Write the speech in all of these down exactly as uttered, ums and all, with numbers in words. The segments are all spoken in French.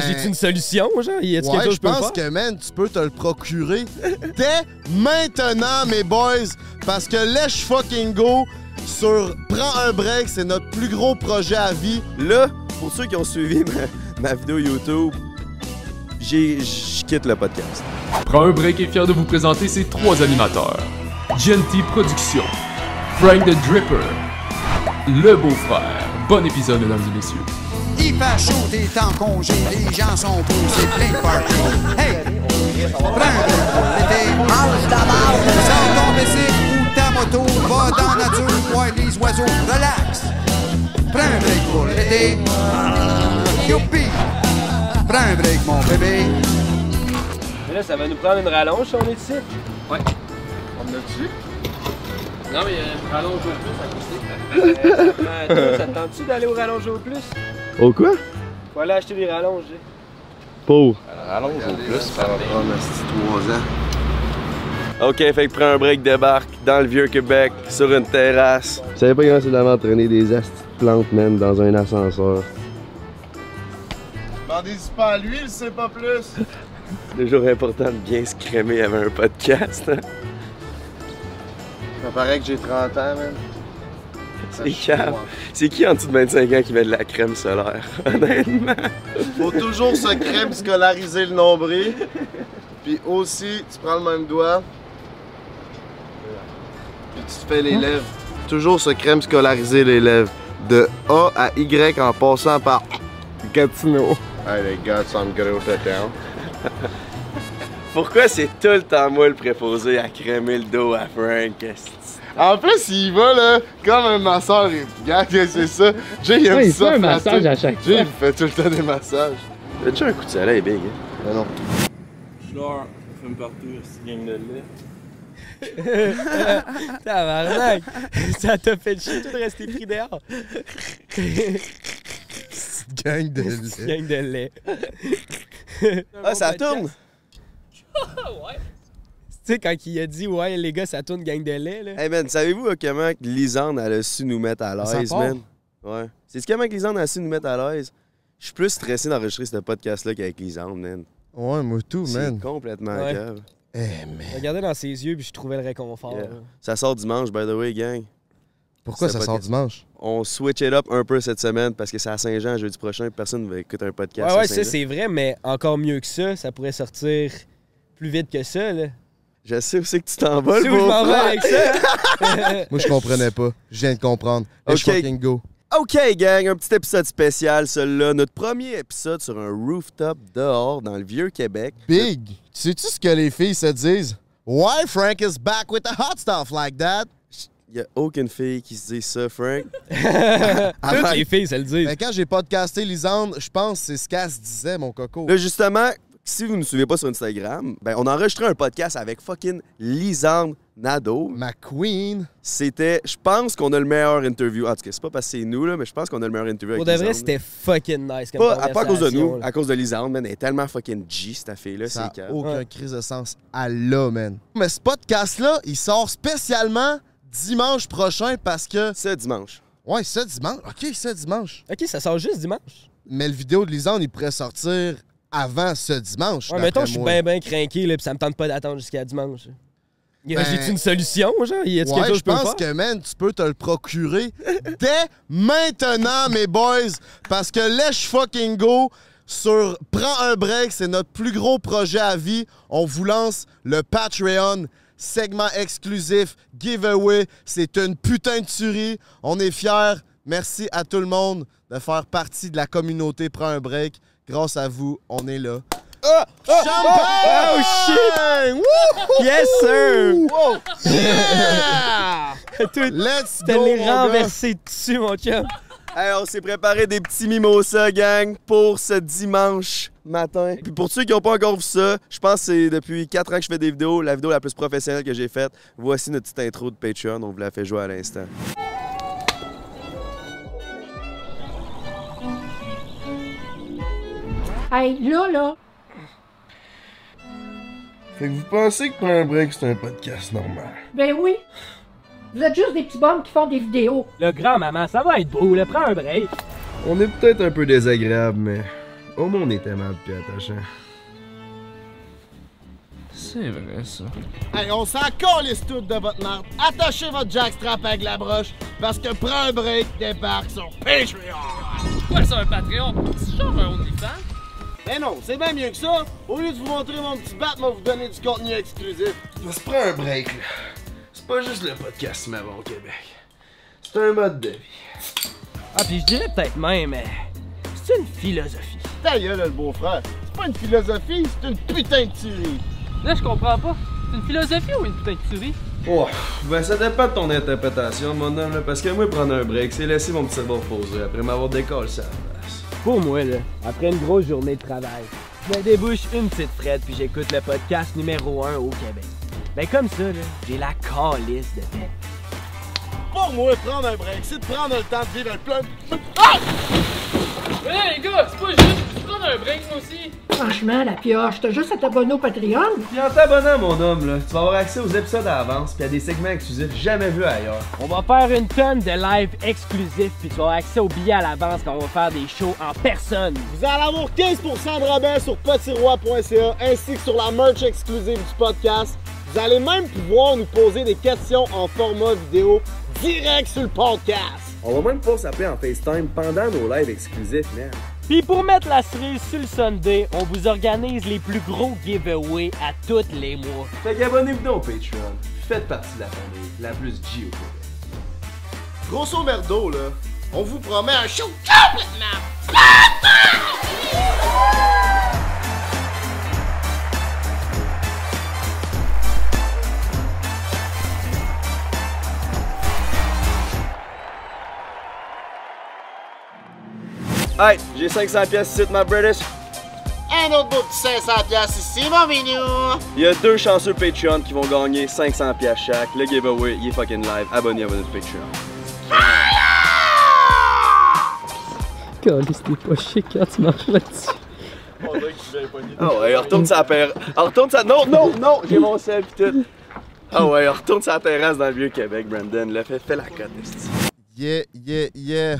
Ben, j'ai-tu une solution, genre? Y a-tu ouais, quelque chose que je pense que, man, tu peux te le procurer dès maintenant, mes boys, parce que let's fucking go sur Prends un break, c'est notre plus gros projet à vie. Là, pour ceux qui ont suivi ma, ma vidéo YouTube, je quitte le podcast. Prends un break est fier de vous présenter ses trois animateurs. Gentie Productions, Frank the Dripper, le beau-frère. Bon épisode, mesdames et messieurs. Il fait chaud, t'es en congé, les gens sont posés, plein de parties. Hey! Prends un break, mange ta barbe, sors ton bicycle ou ta moto, va dans la nature, vois les oiseaux, relax. Prends un break pour l'été, youpi! Prends un break, mon bébé. Mais là, ça va nous prendre une rallonge si on est ici? Ouais. On est dessus? Non, mais il y a une rallonge au plus à côté. Euh, ça te tente-tu d'aller au rallonge au plus? Au quoi? Faut aller acheter des rallonges. Pour? Rallonge au plus, ça va prendre trois ans. Ok, fait que Prends un break, débarque dans le Vieux-Québec, sur une terrasse. Vous savez pas comment c'est d'avoir traîné des astis de plantes, même, dans un ascenseur. Demandez-y pas à lui, il sait pas plus. C'est toujours important de bien se crémer avec un podcast. Hein? Ça paraît que j'ai trente ans, man. C'est calme. C'est qui en dessous de vingt-cinq ans qui met de la crème solaire, honnêtement? Faut toujours se crème scolariser le nombril. Puis aussi, tu prends le même doigt. Puis tu te fais les lèvres. Toujours se crème scolariser les lèvres. De A à Y en passant par Gatineau. Hey, they got some growth at town. Pourquoi c'est tout le temps moi le préposé à crémer le dos à Frank? En plus, il va là, comme un masseur, il regarde que c'est ça. Jay aime ouais, ça. Il fait un massage à chaque fois. Jay, il fait tout le temps des massages. T'as déjà un coup de soleil big, hein? Ben non. Je l'or, on fume partout, c'est gang de lait. Tabarnak! Ça t'a fait chier tout de rester pris dehors. Gang de lait. Gang de lait. Ah, ça tourne! Ouais. Tu sais, quand il a dit, ouais, les gars, ça tourne gang de lait, là. Hey, man, savez-vous là, comment Lisanne, elle a su nous mettre à l'aise, man? Ouais. C'est comment que Lisanne a su nous mettre à l'aise? Je suis plus stressé d'enregistrer ce podcast-là qu'avec Lisanne, man. Ouais, moi tout, man. C'est complètement ouais. grave. Hey, man. Regardez dans ses yeux, puis je trouvais le réconfort. Yeah. Ça sort dimanche, by the way, gang. Pourquoi ça sort dimanche? On switch it up un peu cette semaine parce que c'est à Saint-Jean, jeudi prochain, personne ne va écouter un podcast. Ouais, ouais, ça c'est vrai, mais encore mieux que ça, ça pourrait sortir plus vite que ça, là. Je sais aussi que tu t'en vas, le beau. Je m'en vais avec ça. Moi, je comprenais pas. Je viens de comprendre. Let's fucking go. OK, gang, un petit épisode spécial, celui-là. Notre premier épisode sur un rooftop dehors dans le Vieux-Québec. Big, le... sais-tu ce que les filles se disent? Why Frank is back with the hot stuff like that? Il n'y a aucune fille qui se dit ça, Frank. Toutes les filles, ça le dit. Ben, quand j'ai podcasté Lisanne, je pense que c'est ce qu'elle se disait, mon coco. Là, justement, si vous ne nous suivez pas sur Instagram, ben, on a enregistré un podcast avec fucking Lisanne Nadeau. Ma queen. C'était, je pense qu'on a le meilleur interview. En tout cas, c'est pas parce que c'est nous, là, mais je pense qu'on a le meilleur interview avec Lisanne. Pour de vrai, c'était fucking nice. Comme pas, à pas à cause de nous, là. À cause de Lisanne, man. Elle est tellement fucking G, cette fille-là. Ça n'a aucun ouais. crise de sens. À là, man. Mais ce podcast-là, il sort spécialement dimanche prochain parce que... Ce dimanche. Ouais, ce dimanche. OK, ce dimanche. OK, ça sort juste dimanche. Mais le vidéo de Lisanne, il pourrait sortir avant ce dimanche. Ouais, mettons, je suis bien, bien craqué, là, pis ça me tente pas d'attendre jusqu'à dimanche. Ben... J'ai-tu une solution, genre? Y a-tu ouais, quelque chose je peux pense faire? Que, man, tu peux te le procurer dès maintenant, mes boys, parce que let's fucking go sur Prends un break, c'est notre plus gros projet à vie. On vous lance le Patreon. Segment exclusif, giveaway, c'est une putain de tuerie. On est fiers. Merci à tout le monde de faire partie de la communauté Prends un break. Grâce à vous, on est là. Oh, oh, champagne! Oh, shit! Woohoo! Yes, sir! Wow. Yeah! Let's go, les renversé dessus, mon chum. Hey, on s'est préparé des petits mimosas, gang, pour ce dimanche matin. Puis pour ceux qui n'ont pas encore vu ça, je pense que c'est depuis quatre ans que je fais des vidéos, la vidéo la plus professionnelle que j'ai faite. Voici notre petite intro de Patreon, on vous la fait jouer à l'instant. Hey, là, là! Fait que vous pensez que Prends un break, c'est un podcast normal? Ben oui! Vous êtes juste des petits bombes qui font des vidéos. Le grand-maman, ça va être beau, là, prends un break. On est peut-être un peu désagréable, mais au monde est aimable puis attachant. C'est vrai, ça. Hey, on s'en calisse toutes de votre merde. Attachez votre jackstrap avec la broche, parce que Prends un Break débarque sur Patreon! Pourquoi c'est un Patreon? C'est genre un OnlyFans? Eh non, c'est bien mieux que ça. Au lieu de vous montrer mon petit bat, moi vous donner du contenu exclusif. C'est Prends un Break, là. C'est pas juste le podcast mais bon au Québec. C'est un mode de vie. Ah, puis je dirais peut-être même, mais c'est une philosophie. Ta gueule, le beau-frère. C'est pas une philosophie, c'est une putain de tuerie. Là, je comprends pas. C'est une philosophie ou une putain de tuerie? Oh, ben ça dépend de ton interprétation, mon homme, là, parce que moi, prendre un break, c'est laisser mon petit cerveau reposer après m'avoir décollé ça. Pour moi, là, après une grosse journée de travail, je me débouche une petite frette puis j'écoute le podcast numéro un au Québec. Ben comme ça, là, j'ai la calisse de paix. Pour moi, prendre un break, c'est de prendre le temps de vivre le plein... Ah! Mais là, les gars, c'est pas juste prendre un break, moi aussi! Franchement, la pioche, t'as juste à t'abonner au Patreon? Puis en t'abonnant, mon homme, là, tu vas avoir accès aux épisodes à l'avance puis à des segments exclusifs jamais vus ailleurs. On va faire une tonne de live exclusifs puis tu vas avoir accès aux billets à l'avance quand on va faire des shows en personne. Vous allez avoir quinze pour cent de rabais sur petit roi point c a ainsi que sur la merch exclusive du podcast. Vous allez même pouvoir nous poser des questions en format vidéo direct sur le podcast. On va même pouvoir s'appeler en FaceTime pendant nos lives exclusifs, man. Puis pour mettre la cerise sur le Sunday, on vous organise les plus gros giveaways à tous les mois. Fait qu'abonnez-vous donc au Patreon. Faites partie de la famille, la plus G au Québec. Grosso merdo, là, on vous promet un show complètement. Hey, j'ai cinq cents piastres ici, ma British. Un autre beau petit cinq cents piastres ici, mon minou. Il y a deux chanceux Patreon qui vont gagner cinq cents piastres chaque. Le giveaway, il est fucking live. Abonnez-vous à notre Patreon. Câlisse, t'es pas chic quand tu marches là-dessus. On dirait que tu pas Ah ouais, on retourne sa paire. On retourne sa... Non, non, non, j'ai mon sel pis tout. Ah ouais, on retourne sa terrasse dans le Vieux-Québec, Brandon. Là, fais, fais la cote, yeah, yeah, yeah.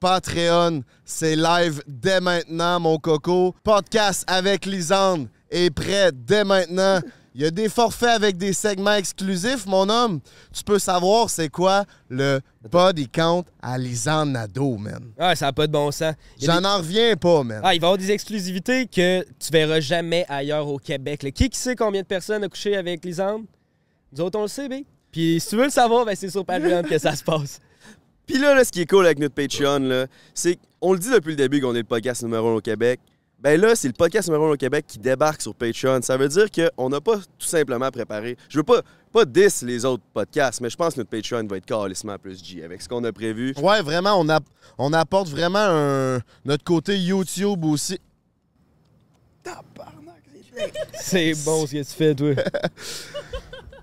Patreon, c'est live dès maintenant, mon coco. Podcast avec Lisanne est prêt dès maintenant. Il y a des forfaits avec des segments exclusifs, mon homme. Tu peux savoir c'est quoi le body count à Lisanne Nadeau, man. Ah, ça n'a pas de bon sens. J'en des... en reviens pas, man. Ah, il va y avoir des exclusivités que tu verras jamais ailleurs au Québec. Là. Qui qui sait combien de personnes a couché avec Lisanne? Nous autres, on le sait, bé. Puis si tu veux le savoir, ben, c'est sur Patreon que ça se passe. Pis là, là, ce qui est cool avec notre Patreon, c'est qu'on le dit depuis le début qu'on est le podcast numéro un au Québec. Ben là, c'est le podcast numéro un au Québec qui débarque sur Patreon. Ça veut dire qu'on n'a pas tout simplement préparé. Je veux pas, pas diss les autres podcasts, mais je pense que notre Patreon va être carrément plus G avec ce qu'on a prévu. Ouais, vraiment, on, a, on apporte vraiment un, notre côté YouTube aussi. C'est bon ce que tu fais, toi.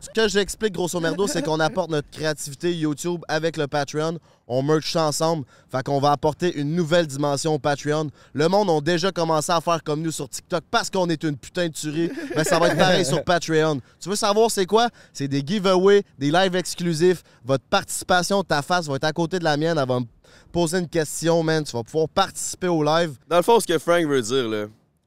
Ce que j'explique, grosso merdo, c'est qu'on apporte notre créativité YouTube avec le Patreon. On merge ça ensemble. Fait qu'on va apporter une nouvelle dimension au Patreon. Le monde a déjà commencé à faire comme nous sur TikTok parce qu'on est une putain de tuerie. Mais ça va être pareil sur Patreon. Tu veux savoir c'est quoi? C'est des giveaways, des lives exclusifs. Votre participation, ta face va être à côté de la mienne. Elle va me poser une question, man. Tu vas pouvoir participer au live. Dans le fond, ce que Frank veut dire, là,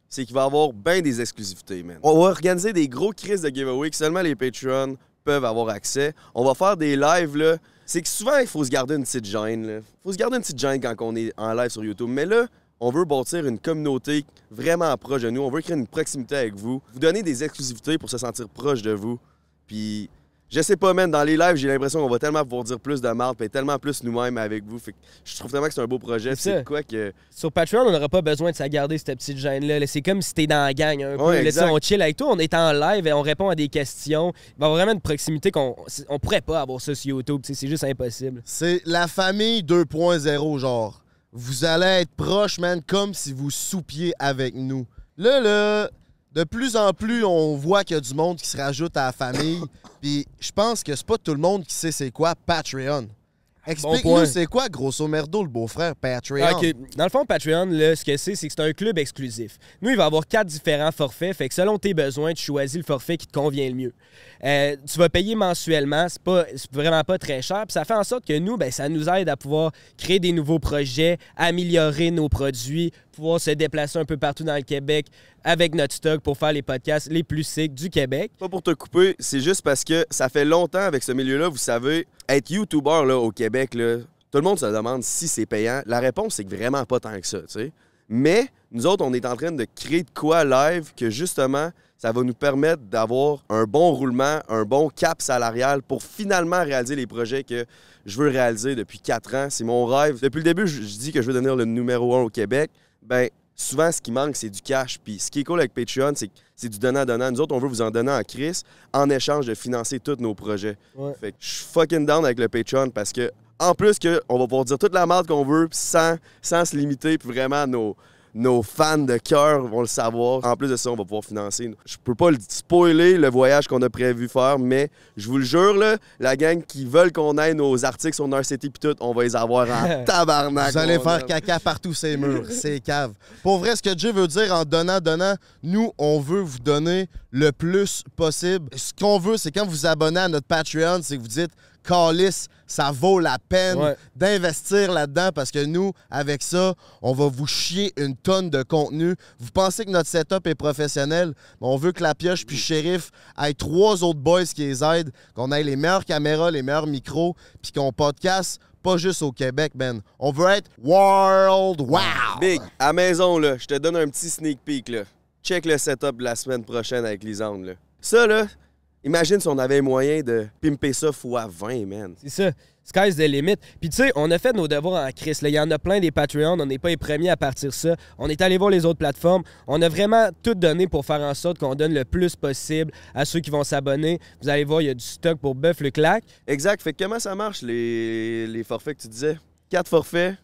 c'est qu'il va avoir bien des exclusivités, man. On va organiser des gros crises de giveaway que seulement les Patreons peuvent avoir accès. On va faire des lives, là. C'est que souvent, il faut se garder une petite gêne, là. Il faut se garder une petite gêne quand on est en live sur YouTube. Mais là, on veut bâtir une communauté vraiment proche de nous. On veut créer une proximité avec vous. Vous donner des exclusivités pour se sentir proche de vous. Puis, je sais pas, man, dans les lives, j'ai l'impression qu'on va tellement pouvoir dire plus de marde et tellement plus nous-mêmes avec vous. Fait que je trouve tellement que c'est un beau projet. C'est quoi que... Sur Patreon, on n'aura pas besoin de se garder cette petite gêne-là. -là, c'est comme si t'es dans la gang. Hein, ouais, peu. Là, si on chill avec toi, on est en live et on répond à des questions. Il va y avoir vraiment une proximité qu'on on pourrait pas avoir ça sur YouTube. C'est juste impossible. C'est la famille deux point zéro, genre. Vous allez être proche, man, comme si vous soupiez avec nous. Là, là... De plus en plus, on voit qu'il y a du monde qui se rajoute à la famille. Puis je pense que c'est pas tout le monde qui sait c'est quoi Patreon. Explique-nous bon c'est quoi, grosso merdo, le beau-frère Patreon. Okay. Dans le fond, Patreon, là, ce que c'est, c'est que c'est un club exclusif. Nous, il va y avoir quatre différents forfaits. Fait que selon tes besoins, tu choisis le forfait qui te convient le mieux. Euh, tu vas payer mensuellement. C'est pas, c'est vraiment pas très cher. Puis ça fait en sorte que nous, ben, ça nous aide à pouvoir créer des nouveaux projets, améliorer nos produits, pouvoir se déplacer un peu partout dans le Québec avec notre stock pour faire les podcasts les plus sick du Québec. Pas pour te couper, c'est juste parce que ça fait longtemps avec ce milieu-là, vous savez, être YouTuber là, au Québec, là, tout le monde se demande si c'est payant. La réponse, c'est que vraiment pas tant que ça, tu sais. Mais nous autres, on est en train de créer de quoi live que justement, ça va nous permettre d'avoir un bon roulement, un bon cap salarial pour finalement réaliser les projets que je veux réaliser depuis quatre ans. C'est mon rêve. Depuis le début, je dis que je veux devenir le numéro un au Québec. Bien, souvent, ce qui manque, c'est du cash. Puis ce qui est cool avec Patreon, c'est que c'est du donnant-donnant. Nous autres, on veut vous en donner en crise en échange de financer tous nos projets. Ouais. Fait que je suis fucking down avec le Patreon parce que en plus qu'on va pouvoir dire toute la merde qu'on veut sans, sans se limiter, puis vraiment nos, nos fans de cœur vont le savoir. En plus de ça, on va pouvoir financer. Je peux pas le spoiler, le voyage qu'on a prévu faire, mais je vous le jure, là, la gang qui veulent qu'on aille nos articles sur N R C T pis tout, on va les avoir en tabarnak. Vous allez faire caca partout ces murs, ces caves. Pour vrai, ce que Jay veut dire en donnant, donnant, nous, on veut vous donner le plus possible. Ce qu'on veut, c'est quand vous vous abonnez à notre Patreon, c'est que vous dites « Calisse, ça vaut la peine ouais. d'investir là-dedans parce que nous, avec ça, on va vous chier une tonne de contenu. Vous pensez que notre setup est professionnel? On veut que la pioche puis Shérif aille trois autres boys qui les aident, qu'on ait les meilleures caméras, les meilleurs micros, puis qu'on podcast pas juste au Québec, ben. On veut être world wow! Big, à maison, là, je te donne un petit sneak peek, là. Check le setup de la semaine prochaine avec Lisanne, là. Ça, là... Imagine si on avait moyen de pimper ça fois vingt, man. C'est ça. Sky's the limit. Puis tu sais, on a fait nos devoirs en crise. Il y en a plein des Patreons. On n'est pas les premiers à partir ça. On est allé voir les autres plateformes. On a vraiment tout donné pour faire en sorte qu'on donne le plus possible à ceux qui vont s'abonner. Vous allez voir, il y a du stock pour bœuf le claque. Exact. Fait que comment ça marche, les, les forfaits que tu disais? Quatre forfaits.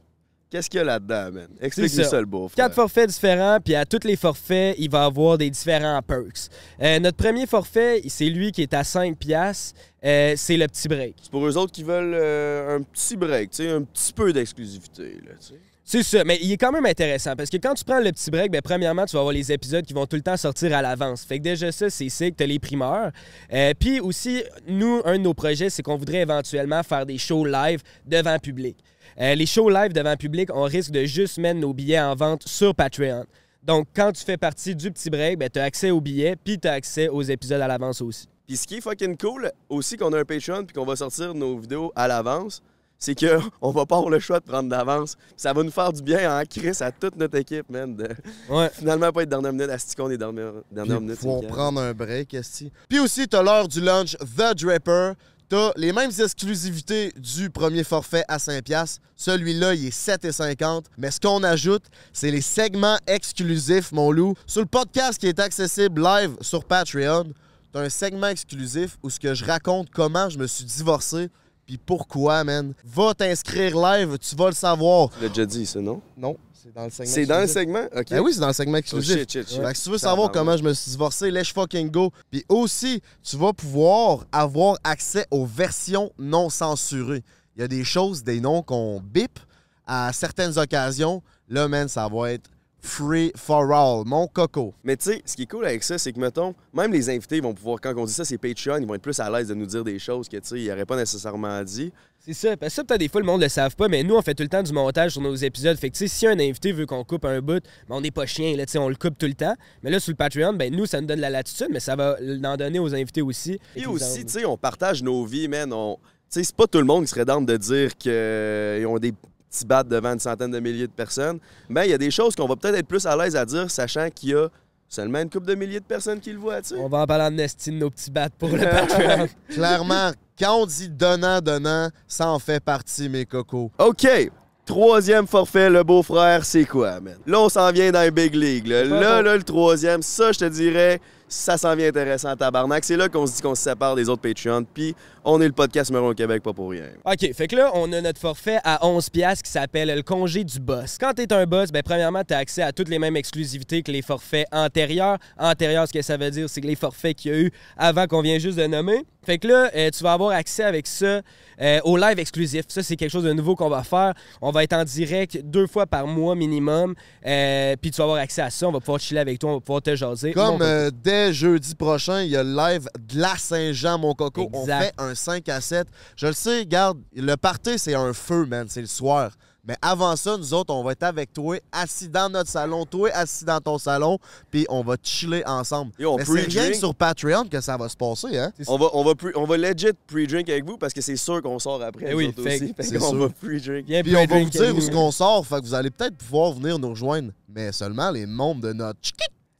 Qu'est-ce qu'il y a là-dedans, man? Explique-nous ça, le beau frère. Quatre forfaits différents, puis à tous les forfaits, il va y avoir des différents perks. Euh, notre premier forfait, c'est lui qui est à cinq piastres. Euh, c'est le petit break. C'est pour eux autres qui veulent euh, un petit break, tu sais, un petit peu d'exclusivité, là, tu sais. C'est ça, mais il est quand même intéressant parce que quand tu prends le petit break, bien, premièrement, tu vas avoir les épisodes qui vont tout le temps sortir à l'avance. Fait que déjà ça, c'est sick, t'as les primeurs. Euh, Puis aussi, nous, un de nos projets, c'est qu'on voudrait éventuellement faire des shows live devant public. Euh, les shows live devant public, on risque de juste mettre nos billets en vente sur Patreon. Donc, quand tu fais partie du petit break, bien, t'as accès aux billets, puis t'as accès aux épisodes à l'avance aussi. Puis ce qui est fucking cool, aussi qu'on a un Patreon puis qu'on va sortir nos vidéos à l'avance, c'est qu'on va pas avoir le choix de prendre d'avance. Ça va nous faire du bien en crisse à toute notre équipe, man. De... Ouais. Finalement, pas être dernière minute. Asti qu'on est dernière, dernière minute. Faut prendre un break, Asti. Puis aussi, t'as l'heure du lunch The Dripper. T'as les mêmes exclusivités du premier forfait à cinq piastres. Celui-là, il est sept cinquante. Mais ce qu'on ajoute, c'est les segments exclusifs, mon loup. Sur le podcast qui est accessible live sur Patreon, t'as un segment exclusif où ce que je raconte comment je me suis divorcé. Puis pourquoi, man? Va t'inscrire live, tu vas le savoir. Tu l'as déjà dit, ça, non? Non, c'est dans le segment. C'est dans le segment? OK. Ben oui, c'est dans le segment exclusif. Oh, shit, shit, shit. Fait que si tu veux ça savoir comment je me suis divorcé, let's fucking go. Puis aussi, tu vas pouvoir avoir accès aux versions non censurées. Il y a des choses, des noms qu'on bip à certaines occasions. Là, man, ça va être free for all, mon coco. Mais tu sais, ce qui est cool avec ça, c'est que, mettons, même les invités vont pouvoir, quand on dit ça, c'est Patreon, ils vont être plus à l'aise de nous dire des choses que, tu sais, ils n'auraient pas nécessairement dit. C'est ça, parce que ça, peut-être des fois, le monde le savent pas, mais nous, on fait tout le temps du montage sur nos épisodes. Fait que, tu sais, si un invité veut qu'on coupe un bout, ben, on n'est pas chien, là, tu sais, on le coupe tout le temps. Mais là, sur le Patreon, ben, nous, ça nous donne la latitude, mais ça va l'en donner aux invités aussi. Et, Et aussi, tu sais, on partage nos vies, man. On... Tu sais, c'est pas tout le monde qui serait d'âme de dire qu'ils ont des petits battes devant une centaine de milliers de personnes, mais ben, il y a des choses qu'on va peut-être être plus à l'aise à dire, sachant qu'il y a seulement une couple de milliers de personnes qui le voient, tu sais. On va en parler en estime, nos petits battes pour le Patreon. Clairement, quand on dit donnant, donnant, ça en fait partie, mes cocos. OK. Troisième forfait, le beau-frère, c'est quoi, man? Là, on s'en vient dans les big leagues. Là, là, là, le troisième, ça, je te dirais, ça s'en vient intéressant à tabarnak. C'est là qu'on se dit qu'on se sépare des autres Patreons, puis on est le podcast numéro un au Québec, pas pour rien. OK, fait que là, on a notre forfait à onze piastres qui s'appelle le congé du boss. Quand t'es un boss, bien, premièrement, t'as accès à toutes les mêmes exclusivités que les forfaits antérieurs. Antérieurs, ce que ça veut dire, c'est que les forfaits qu'il y a eu avant qu'on vient juste de nommer. Fait que là, euh, tu vas avoir accès avec ça euh, au live exclusif. Ça, c'est quelque chose de nouveau qu'on va faire. On va être en direct deux fois par mois minimum. Euh, puis tu vas avoir accès à ça. On va pouvoir chiller avec toi. On va pouvoir te jaser. Comme euh, dès jeudi prochain, il y a le live de la Saint-Jean, mon coco. Exact. On fait un cinq à sept. Je le sais, regarde, le party, c'est un feu, man. C'est le soir. Mais avant ça, nous autres, on va être avec toi, assis dans notre salon, toi assis dans ton salon, puis on va chiller ensemble. Yo, mais c'est rien que sur Patreon que ça va se passer, hein? On va, on va, on va legit pre-drink avec vous parce que c'est sûr qu'on sort après. Oui, aussi. Fait qu'on va pre-drink. Puis on va vous dire où ce qu'on sort, fait que vous allez peut-être pouvoir venir nous rejoindre, mais seulement les membres de notre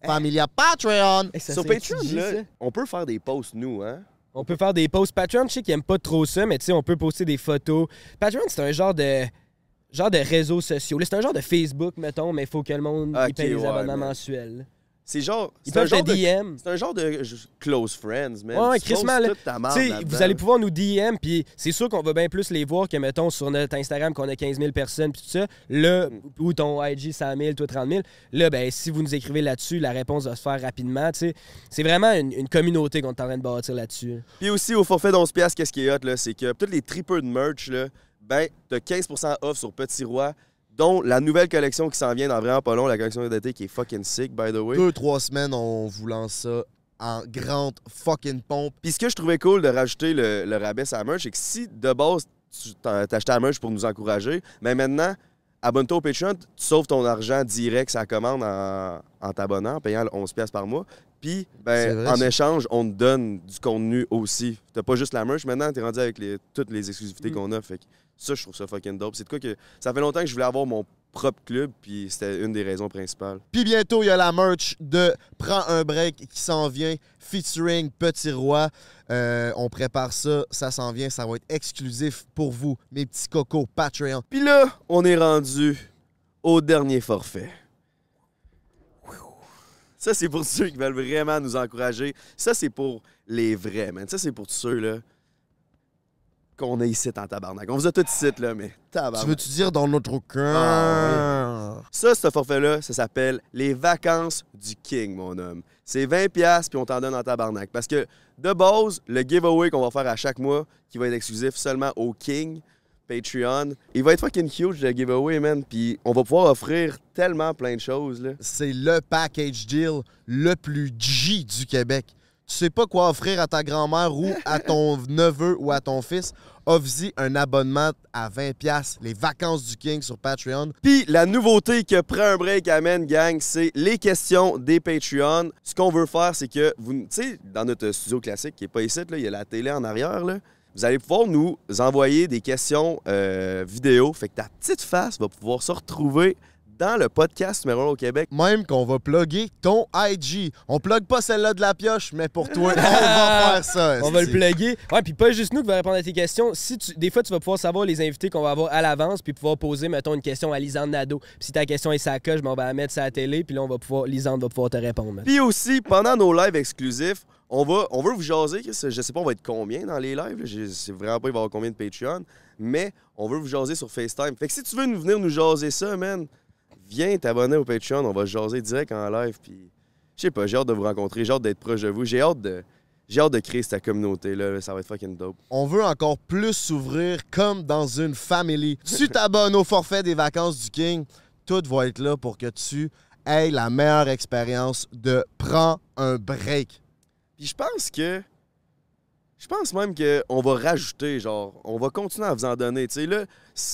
Familia Patreon. Sur Patreon, là, on peut faire des posts, nous, hein? On peut faire des posts. Patreon, je sais qu'ils n'aiment pas trop ça, mais tu sais, on peut poster des photos. Patreon, c'est un genre de... genre de réseaux sociaux. C'est un genre de Facebook, mettons, mais il faut que le monde okay, paye les ouais, abonnements man. mensuels. C'est genre... Ils peuvent te D M. C'est un genre de close friends, man. Ouais, Chris, man, vous allez pouvoir nous D M, puis c'est sûr qu'on va bien plus les voir que, mettons, sur notre Instagram, qu'on a quinze mille personnes, puis tout ça. Là, ou ton I G, cent mille, toi, trente mille. Là, ben si vous nous écrivez là-dessus, la réponse va se faire rapidement, tu sais. C'est vraiment une, une communauté qu'on est en train de bâtir là-dessus. Puis aussi, au forfait d'onze piastres, qu'est-ce qui est hot, là, c'est que tous les tripeurs de merch, là, ben, t'as quinze pour cent off sur Petit Roi, dont la nouvelle collection qui s'en vient dans vraiment pas long, la collection d'été qui est fucking sick, by the way. Deux, trois semaines, on vous lance ça en grande fucking pompe. Puis ce que je trouvais cool de rajouter le, le rabais à la merch, c'est que si de base, tu t'achetais la merch pour nous encourager, mais ben maintenant, abonne-toi au Patreon, tu sauves ton argent direct à la commande en, en t'abonnant, en payant onze piastres par mois. Puis, ben, vrai, en ça. échange, on te donne du contenu aussi. T'as pas juste la merch, maintenant, t'es rendu avec les, toutes les exclusivités mm. qu'on a. Fait que ça, je trouve ça fucking dope. C'est de quoi que ça fait longtemps que je voulais avoir mon propre club, puis c'était une des raisons principales. Puis bientôt, il y a la merch de Prends un Break qui s'en vient, featuring Petit Roi. Euh, on prépare ça, ça s'en vient, ça va être exclusif pour vous, mes petits cocos Patreon. Puis là, on est rendu au dernier forfait. Ça, c'est pour ceux qui veulent vraiment nous encourager. Ça, c'est pour les vrais, man. Ça, c'est pour ceux, là, qu'on est ici en tabarnak. On vous a tout ici, là, mais tabarnak. Tu veux-tu dire dans notre cœur? Ah, oui. Ça, ce forfait-là, ça s'appelle les vacances du King, mon homme. C'est vingt piastres, puis on t'en donne en tabarnak. Parce que, de base, le giveaway qu'on va faire à chaque mois, qui va être exclusif seulement au King, Patreon. Il va être fucking huge le giveaway, man. Puis on va pouvoir offrir tellement plein de choses, là. C'est le package deal le plus G du Québec. Tu sais pas quoi offrir à ta grand-mère ou à ton neveu ou à ton fils? Offre-y un abonnement à vingt piastres, les vacances du King sur Patreon. Puis la nouveauté que Prends un Break amène, gang, c'est les questions des Patreons. Ce qu'on veut faire, c'est que, vous, tu sais, dans notre studio classique qui est pas ici, là, il y a la télé en arrière, là. Vous allez pouvoir nous envoyer des questions euh, vidéo. Fait que ta petite face va pouvoir se retrouver dans le podcast numéro un au Québec. Même qu'on va plugger ton I G. On plug pas celle-là de la pioche, mais pour toi, on va faire ça. On va le plugger. Ouais, puis pas juste nous qui va répondre à tes questions. Si tu, des fois, tu vas pouvoir savoir les invités qu'on va avoir à l'avance puis pouvoir poser, mettons, une question à Lisanne Nadeau. Puis si ta question est sa coche, ben on va la mettre sur la télé puis là, on va pouvoir, Lisanne va pouvoir te répondre. Puis aussi, pendant nos lives exclusifs, On, va, on veut vous jaser, je sais pas on va être combien dans les lives, là. Je sais vraiment pas il va y avoir combien de Patreon, mais on veut vous jaser sur FaceTime. Fait que si tu veux nous venir nous jaser ça, man, viens t'abonner au Patreon, on va jaser direct en live. Puis je sais pas, j'ai hâte de vous rencontrer, j'ai hâte d'être proche de vous, j'ai hâte de... J'ai hâte de créer cette communauté-là, ça va être fucking dope. On veut encore plus s'ouvrir comme dans une family. Tu t'abonnes au forfait des vacances du King, tout va être là pour que tu aies la meilleure expérience de Prends un Break. Puis je pense que, je pense même qu'on va rajouter, genre, on va continuer à vous en donner. Tu sais, là,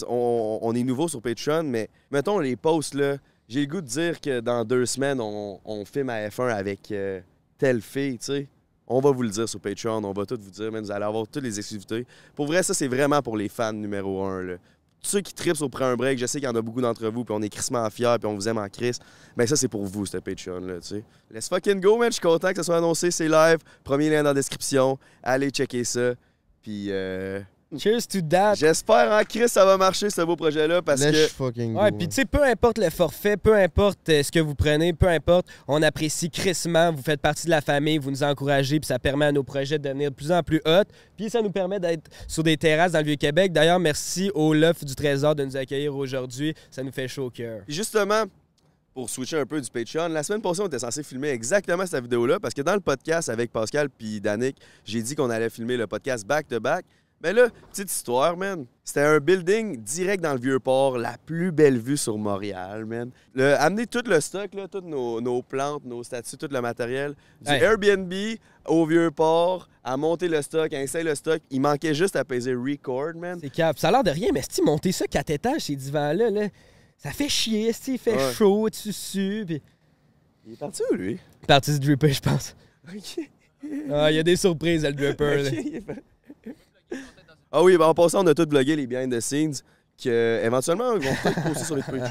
on, on est nouveau sur Patreon, mais mettons les posts, là, j'ai le goût de dire que dans deux semaines, on, on filme à F un avec euh, telle fille, tu sais. On va vous le dire sur Patreon, on va tout vous dire, mais vous allez avoir toutes les exclusivités. Pour vrai, ça, c'est vraiment pour les fans numéro un, là. Ceux qui trippent sur Prends un Break, je sais qu'il y en a beaucoup d'entre vous, puis on est crissement fiers, puis on vous aime en crisse. Ben ça, c'est pour vous, ce Patreon-là, tu sais. Let's fucking go, man. Je suis content que ça soit annoncé, c'est live. Premier lien dans la description. Allez checker ça. Puis, euh... cheers to that. J'espère en crisse ça va marcher, ce beau projet-là, parce Let's que... fucking go. Ouais, puis tu sais, peu importe le forfait, peu importe ce que vous prenez, peu importe, on apprécie crissement. Vous faites partie de la famille, vous nous encouragez, puis ça permet à nos projets de devenir de plus en plus hot. Puis ça nous permet d'être sur des terrasses dans le Vieux-Québec. D'ailleurs, merci au Loft du Trésor de nous accueillir aujourd'hui. Ça nous fait chaud au cœur. Justement, pour switcher un peu du Patreon, la semaine passée, on était censé filmer exactement cette vidéo-là, parce que dans le podcast avec Pascal puis Danick, j'ai dit qu'on allait filmer le podcast back-to-back. Mais là, petite histoire, man. C'était un building direct dans le Vieux-Port, la plus belle vue sur Montréal, man. Le, amener tout le stock, là, toutes nos, nos plantes, nos statues, tout le matériel, du hey. Airbnb au Vieux-Port, à monter le stock, à installer le stock. Il manquait juste à peser record, man. C'est cap. Ça a l'air de rien, mais si monter ça quatre étages, ces divans-là, là, ça fait chier, si il fait ouais. chaud, tu sues, puis... Il est parti où, lui? Il est parti se dripper, je pense. OK. Ah, il y a des surprises, à le dripper, là. Okay, ah oui, ben en passant, on a tout blogué les behind the scenes que euh, éventuellement ils vont peut-être poster sur les Twitch.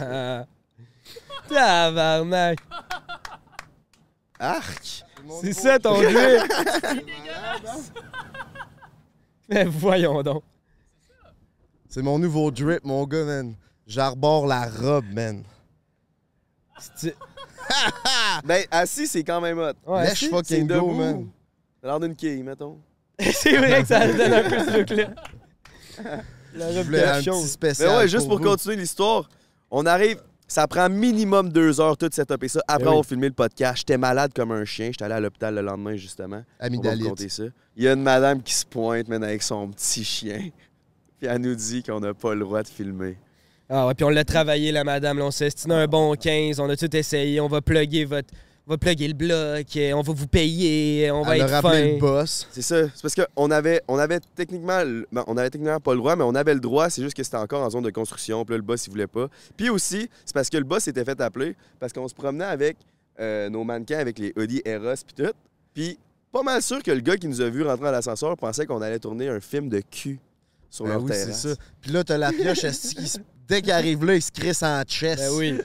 Tabarnak! Arc! C'est ça ton jeu! C'est dégueulasse! Mais voyons donc! C'est mon nouveau drip, mon gars, man. J'arbore la robe, man. Ben, assis, c'est quand même hot. Ouais, assis, c'est debout, man. T'as l'air d'une quille, mettons. C'est vrai que ça donne un peu ce truc-là. La robe de la chose. Spécial mais ouais, juste pour, pour continuer l'histoire, on arrive, ça prend minimum deux heures tout cette opé ça. Après avoir oui. filmé le podcast, j'étais malade comme un chien. J'étais allé à l'hôpital le lendemain, justement. Amygdalite. Ça. Il y a une madame qui se pointe, man, avec son petit chien. Puis elle nous dit qu'on n'a pas le droit de filmer. Ah ouais, puis on l'a travaillé, la madame. Là, on s'est estimé un bon quinze. On a tout essayé. On va plugger votre... On va plugger le bloc, on va vous payer, on va être fin. On a rappelé le boss. C'est ça. C'est parce qu'on avait, on avait techniquement, ben, on avait techniquement pas le droit, mais on avait le droit. C'est juste que c'était encore en zone de construction. Puis là, le boss, il voulait pas. Puis aussi, c'est parce que le boss s'était fait appeler parce qu'on se promenait avec euh, nos mannequins, avec les Audi Eros puis tout. Puis pas mal sûr que le gars qui nous a vu rentrer à l'ascenseur pensait qu'on allait tourner un film de cul sur ben leur oui, terrasse. C'est ça. Puis là, t'as la pioche qui se... Dès qu'il arrive là, il se crisse en chest. Ben oui.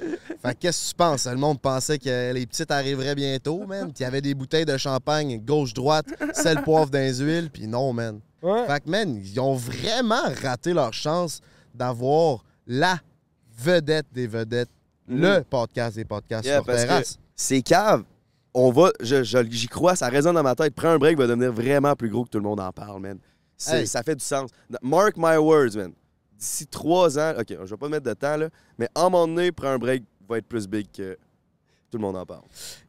Fait qu'est-ce que tu penses? Le monde pensait que les petites arriveraient bientôt, man. Il y avait des bouteilles de champagne gauche-droite, sel, poivre dans les huiles, puis non, man. Ouais. Fait que, man, ils ont vraiment raté leur chance d'avoir la vedette des vedettes, mm. le podcast des podcasts yeah, sur terrasse. C'est cave. On va, j'y je, je, crois, ça résonne dans ma tête. Prends un break, va devenir vraiment plus gros que tout le monde en parle, man. Hey. Ça fait du sens. Mark my words, man. D'ici trois ans, OK, je vais pas mettre de temps, là, mais à un moment donné, prends un break, va être plus big que tout le monde en parle.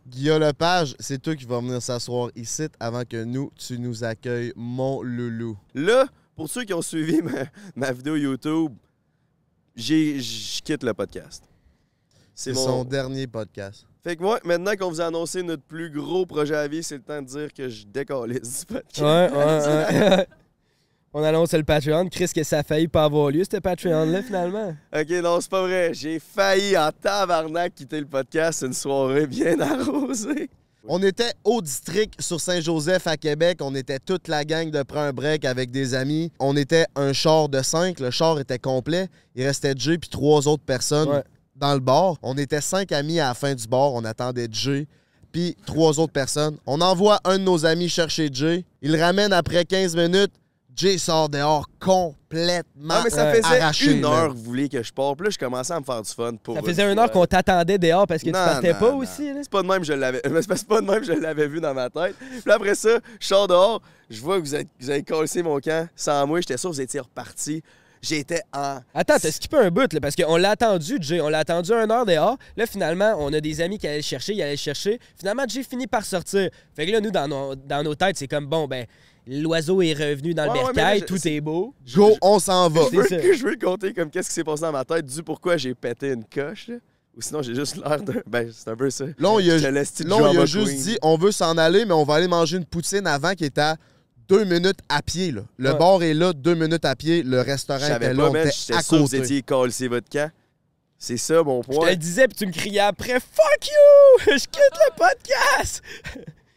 Guillaume Lepage, c'est toi qui vas venir s'asseoir ici avant que nous, tu nous accueilles, mon loulou. Là, pour ceux qui ont suivi ma, ma vidéo YouTube, je quitte le podcast. C'est mon... son dernier podcast. Fait que moi, maintenant qu'on vous a annoncé notre plus gros projet à vie, c'est le temps de dire que je décalisse du podcast. Ouais, ouais, ouais. On annonce le Patreon. Chris, que ça a failli pas avoir lieu, ce Patreon-là, finalement. OK, non, c'est pas vrai. J'ai failli en tabarnak quitter le podcast une soirée bien arrosée. On était au District sur Saint-Joseph à Québec. On était toute la gang de Prends un Break avec des amis. On était un char de cinq. Le char était complet. Il restait Jay puis trois autres personnes ouais. dans le bar. On était cinq amis à la fin du bar. On attendait Jay. Puis trois autres personnes. On envoie un de nos amis chercher Jay. Il le ramène après quinze minutes. Jay sort dehors complètement arraché. Ah, mais ça faisait arraché, une heure que vous vouliez que je parte. Puis là, je commençais à me faire du fun pour... Ça faisait une heure qu'on t'attendait dehors parce que non, tu partais non, pas non. aussi. C'est pas de même je l'avais... C'est pas de même je l'avais vu dans ma tête. Puis là, après ça, je sors dehors. Je vois que vous, êtes... vous avez cassé mon camp sans moi. J'étais sûr que vous étiez reparti. J'étais en... Attends, t'as skippé un but, là, parce qu'on l'a attendu, Jay. On l'a attendu une heure dehors. Là, finalement, on a des amis qui allaient le chercher, ils allaient le chercher. Finalement, Jay finit par sortir. Fait que là, nous, dans nos, dans nos têtes, c'est comme, bon, ben... L'oiseau est revenu dans ouais, le bercail, ouais, là, tout est... est beau. Go, on s'en va. Je veux, que je veux compter comme qu'est-ce qui s'est passé dans ma tête, du pourquoi j'ai pété une coche. Là. Ou sinon, j'ai juste l'air d'un... Ben, c'est un peu ça. Là, on y a, là, on y a juste dit, on veut s'en aller, mais on va aller manger une poutine avant qui était à deux minutes à pied. Là. Le ouais. bar est là, deux minutes à pied. Le restaurant était là, on était à côté. Vous étiez calcé votre camp. C'est ça, mon point. Je te le disais, puis tu me criais après, « Fuck you! Je quitte le podcast! »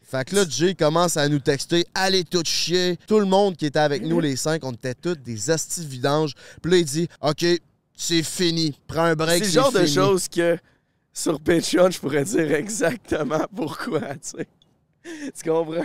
Fait que là, Jay commence à nous texter « Allez tout chier! » Tout le monde qui était avec nous, les cinq, on était tous des astis vidanges. Puis là, il dit « OK, c'est fini. Prends un break, c'est fini. » C'est le genre de choses que, sur Patreon, je pourrais dire exactement pourquoi, tu sais. Tu comprends?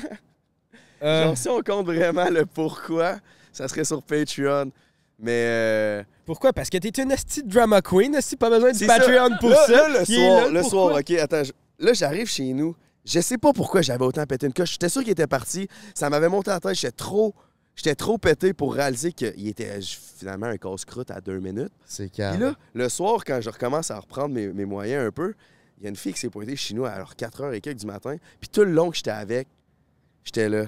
Euh... Genre, si on compte vraiment le pourquoi, ça serait sur Patreon. Mais... Euh... Pourquoi? Parce que t'es une astie drama queen, astie, pas besoin du Patreon ça. pour là, ça. Là, le soir, là, le soir, OK, attends. Je... Là, j'arrive chez nous. Je sais pas pourquoi j'avais autant pété une coche. J'étais sûr qu'il était parti. Ça m'avait monté la tête. J'étais trop, j'étais trop pété pour réaliser qu'il était finalement un casse-croûte à deux minutes. C'est calme. Puis là, le soir, quand je recommence à reprendre mes, mes moyens un peu, il y a une fille qui s'est pointée chez nous à quatre heures et quelques du matin. Puis tout le long que j'étais avec, j'étais là.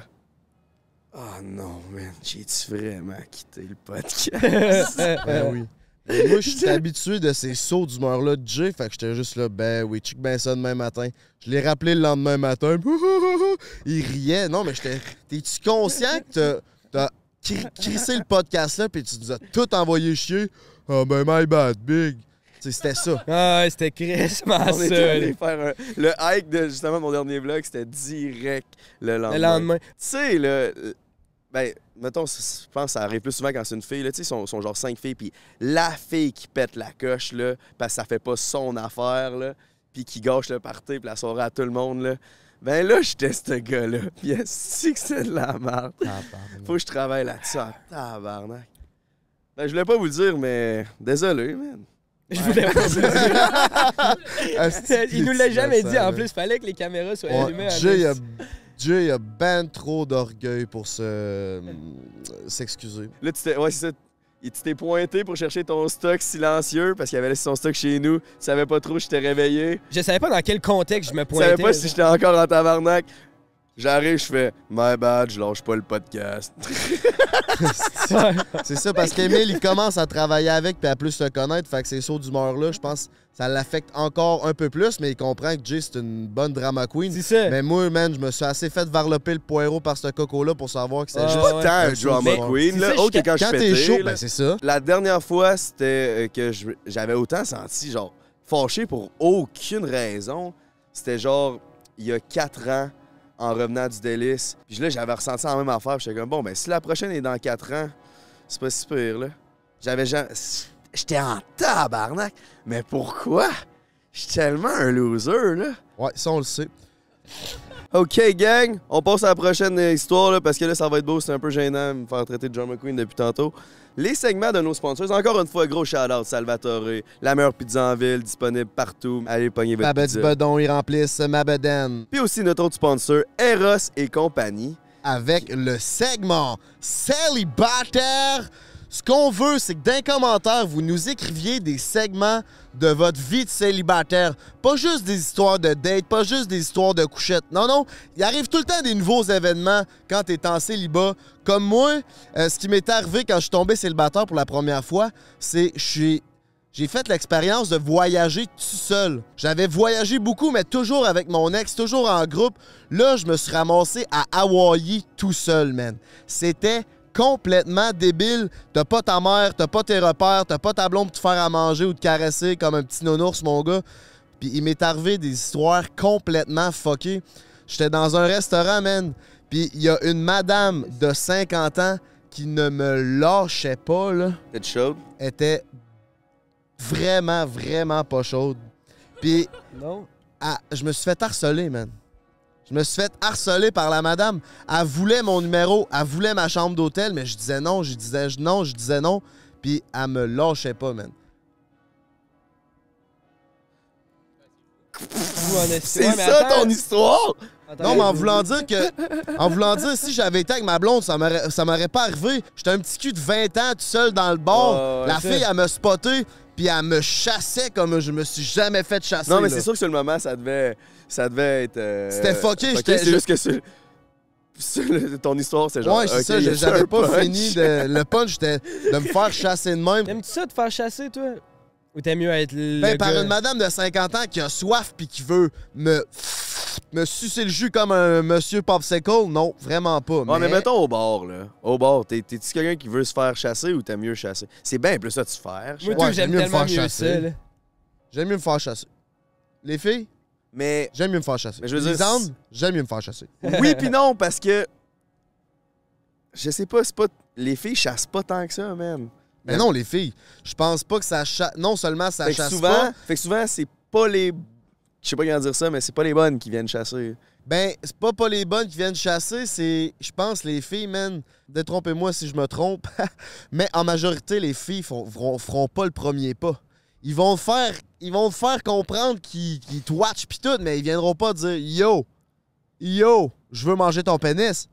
Ah oh non, man, j'ai-tu vraiment quitté le podcast? Ben oui. Mais moi, je suis habitué de ces sauts d'humeur-là de Jay, fait que j'étais juste là, ben oui, check ben ça demain matin. Je l'ai rappelé le lendemain matin, il riait. Non, mais j'étais. T'es-tu conscient que t'as crissé le podcast-là, puis tu nous as tout envoyé chier? Ah, oh, ben my bad, big. C'était ça. Ah, c'était crissement ça. Allé faire un... Le hike de justement mon dernier vlog, c'était direct le lendemain. Le lendemain. Tu sais, le... ben, mettons, je pense que ça arrive plus souvent quand c'est une fille. Tu sais, sont, sont genre cinq filles, puis la fille qui pète la coche, là, parce que ça fait pas son affaire, là, puis qui gâche le party, puis la soirée à tout le monde, là. Ben là, j'étais ce gars-là. Puis si que c'est de la merde. Ah, faut que je travaille là-dessus en tabarnak. Ben, je voulais pas vous le dire, mais désolé, man. Je voulais pas vous dire. Il nous l'a jamais dit. En plus, fallait que les caméras soient allumées. Jay a ben trop d'orgueil pour se s'excuser. Là, tu t'es, ouais, c'est ça. Tu t'es pointé pour chercher ton stock silencieux parce qu'il avait laissé son stock chez nous. Tu savais pas trop, je t'ai réveillé. Je savais pas dans quel contexte je me pointais. Je savais pas si j'étais encore en tabarnak. J'arrive, je fais « My bad, je lâche pas le podcast. » C'est ça, parce qu'Emile, il commence à travailler avec puis à plus se connaître. Fait que ces sauts d'humeur-là, je pense ça l'affecte encore un peu plus, mais il comprend que Jay, c'est une bonne drama queen. C'est ça. Mais moi, man, je me suis assez fait varloper le poireau par ce coco-là pour savoir que c'est ah, juste ouais. Pas tant un drama queen. Là. Ça, autre que quand je pétais, t'es chaud, ben c'est ça. La dernière fois, c'était que j'avais autant senti, genre, fâché pour aucune raison. C'était genre, il y a quatre ans, en revenant du délice. Puis là, j'avais ressenti la même affaire. Puis j'étais comme, bon, ben si la prochaine est dans quatre ans, c'est pas si pire, là. J'avais jamais... J'étais en tabarnak. Mais pourquoi? Je suis tellement un loser, là. Ouais, ça, on le sait. OK, gang, on passe à la prochaine histoire, là, parce que là, ça va être beau. C'est un peu gênant de me faire traiter de drama queen depuis tantôt. Les segments de nos sponsors. Encore une fois, gros shout-out, Salvatore. La meilleure pizza en ville, disponible partout. Allez pogner votre Mabed pizza. Bedon, ils remplissent ma bedaine. Puis aussi notre autre sponsor, Eros et compagnie. Avec qui... le segment célibataire. Ce qu'on veut, c'est que d'un commentaire, vous nous écriviez des segments de votre vie de célibataire. Pas juste des histoires de date, pas juste des histoires de couchette. Non, non, il arrive tout le temps des nouveaux événements quand t'es en célibat. Comme moi, euh, ce qui m'est arrivé quand je suis tombé célibataire pour la première fois, c'est que j'ai fait l'expérience de voyager tout seul. J'avais voyagé beaucoup, mais toujours avec mon ex, toujours en groupe. Là, je me suis ramassé à Hawaï tout seul, man. C'était complètement débile. T'as pas ta mère, t'as pas tes repères, t'as pas ta blonde pour te faire à manger ou te caresser comme un petit nounours, mon gars. Puis il m'est arrivé des histoires complètement fuckées. J'étais dans un restaurant, man, puis il y a une madame de cinquante ans qui ne me lâchait pas, là. C'était chaude? Elle était vraiment, vraiment pas chaude. Puis non. Ah, je me suis fait harceler, man. Je me suis fait harceler par la madame. Elle voulait mon numéro, elle voulait ma chambre d'hôtel, mais je disais non, je disais non, je disais non. Puis elle me lâchait pas, man. C'est ça ton histoire? Non, mais en voulant dire que. En voulant dire, si j'avais été avec ma blonde, ça m'aurait pas arrivé. J'étais un petit cul de vingt ans tout seul dans le bar. Euh, la fille, elle me spottait, puis elle me chassait comme je me suis jamais fait chasser. Non, mais c'est sûr que sur le moment, ça devait, ça devait être. Euh, C'était fucké. fucké c'est juste que sur, sur le, ton histoire, c'est genre. Ouais, c'est okay, ça. J'avais pas punch. fini. De, le punch, c'était de me faire chasser de même. T'aimes-tu ça, te faire chasser, toi? Ou t'es mieux à être le ben, gars? Par une madame de cinquante ans qui a soif puis qui veut me, me sucer le jus comme un monsieur popsicle? Non, vraiment pas. Mais... Ouais, mais mettons au bord, là. Au bord, t'es-tu quelqu'un qui veut se faire chasser ou t'es mieux chasser? C'est bien plus ça de se faire. Moi, ouais, j'aime mieux me faire mieux chasser. J'aime mieux me faire chasser. Les filles? Mais... J'aime mieux me faire chasser. Mais je veux Les hommes? J'aime mieux me faire chasser. Oui puis non, parce que... Je sais pas, c'est pas... Les filles chassent pas tant que ça, man. Mais non, les filles, je pense pas que ça chasse. Non seulement ça fait chasse souvent, pas. Fait que souvent, c'est pas les. Je sais pas comment dire ça, mais c'est pas les bonnes qui viennent chasser. Ben, c'est pas pas les bonnes qui viennent chasser, c'est. Je pense les filles, man. Détrompez-moi si je me trompe. Mais en majorité, les filles feront, feront pas le premier pas. Ils vont faire. Ils vont faire comprendre qu'ils qu'ils te watchent pis tout, mais ils viendront pas dire yo, yo, je veux manger ton pénis.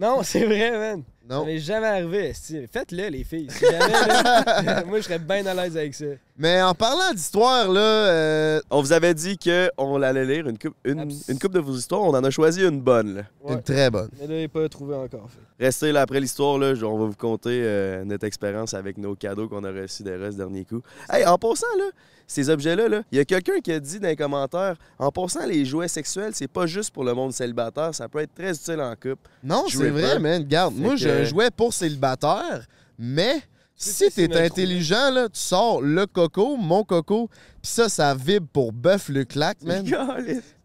Non, c'est vrai, man. Non. Ça m'est jamais arrivé. Faites-le, les filles. Si jamais, là, moi, je serais bien à l'aise avec ça. Mais en parlant d'histoire, là... Euh... On vous avait dit qu'on allait lire une coupe, une, une coupe de vos histoires. On en a choisi une bonne. Là. Ouais. Une très bonne. Mais là, il n'est pas trouvé encore. Fait. Restez là après l'histoire. Là, on va vous conter euh, notre expérience avec nos cadeaux qu'on a reçus d'Eros ce dernier coup. Hey, en passant, là, ces objets-là, là, il y a quelqu'un qui a dit dans les commentaires, en passant, les jouets sexuels, c'est pas juste pour le monde célibataire. Ça peut être très utile en couple. Non, c'est vrai, man. Regarde, moi, que... je jouais pour célibataire, mais... Si t'es intelligent, là, tu sors le coco, mon coco, pis ça, ça vibre pour bœuf le claque, man.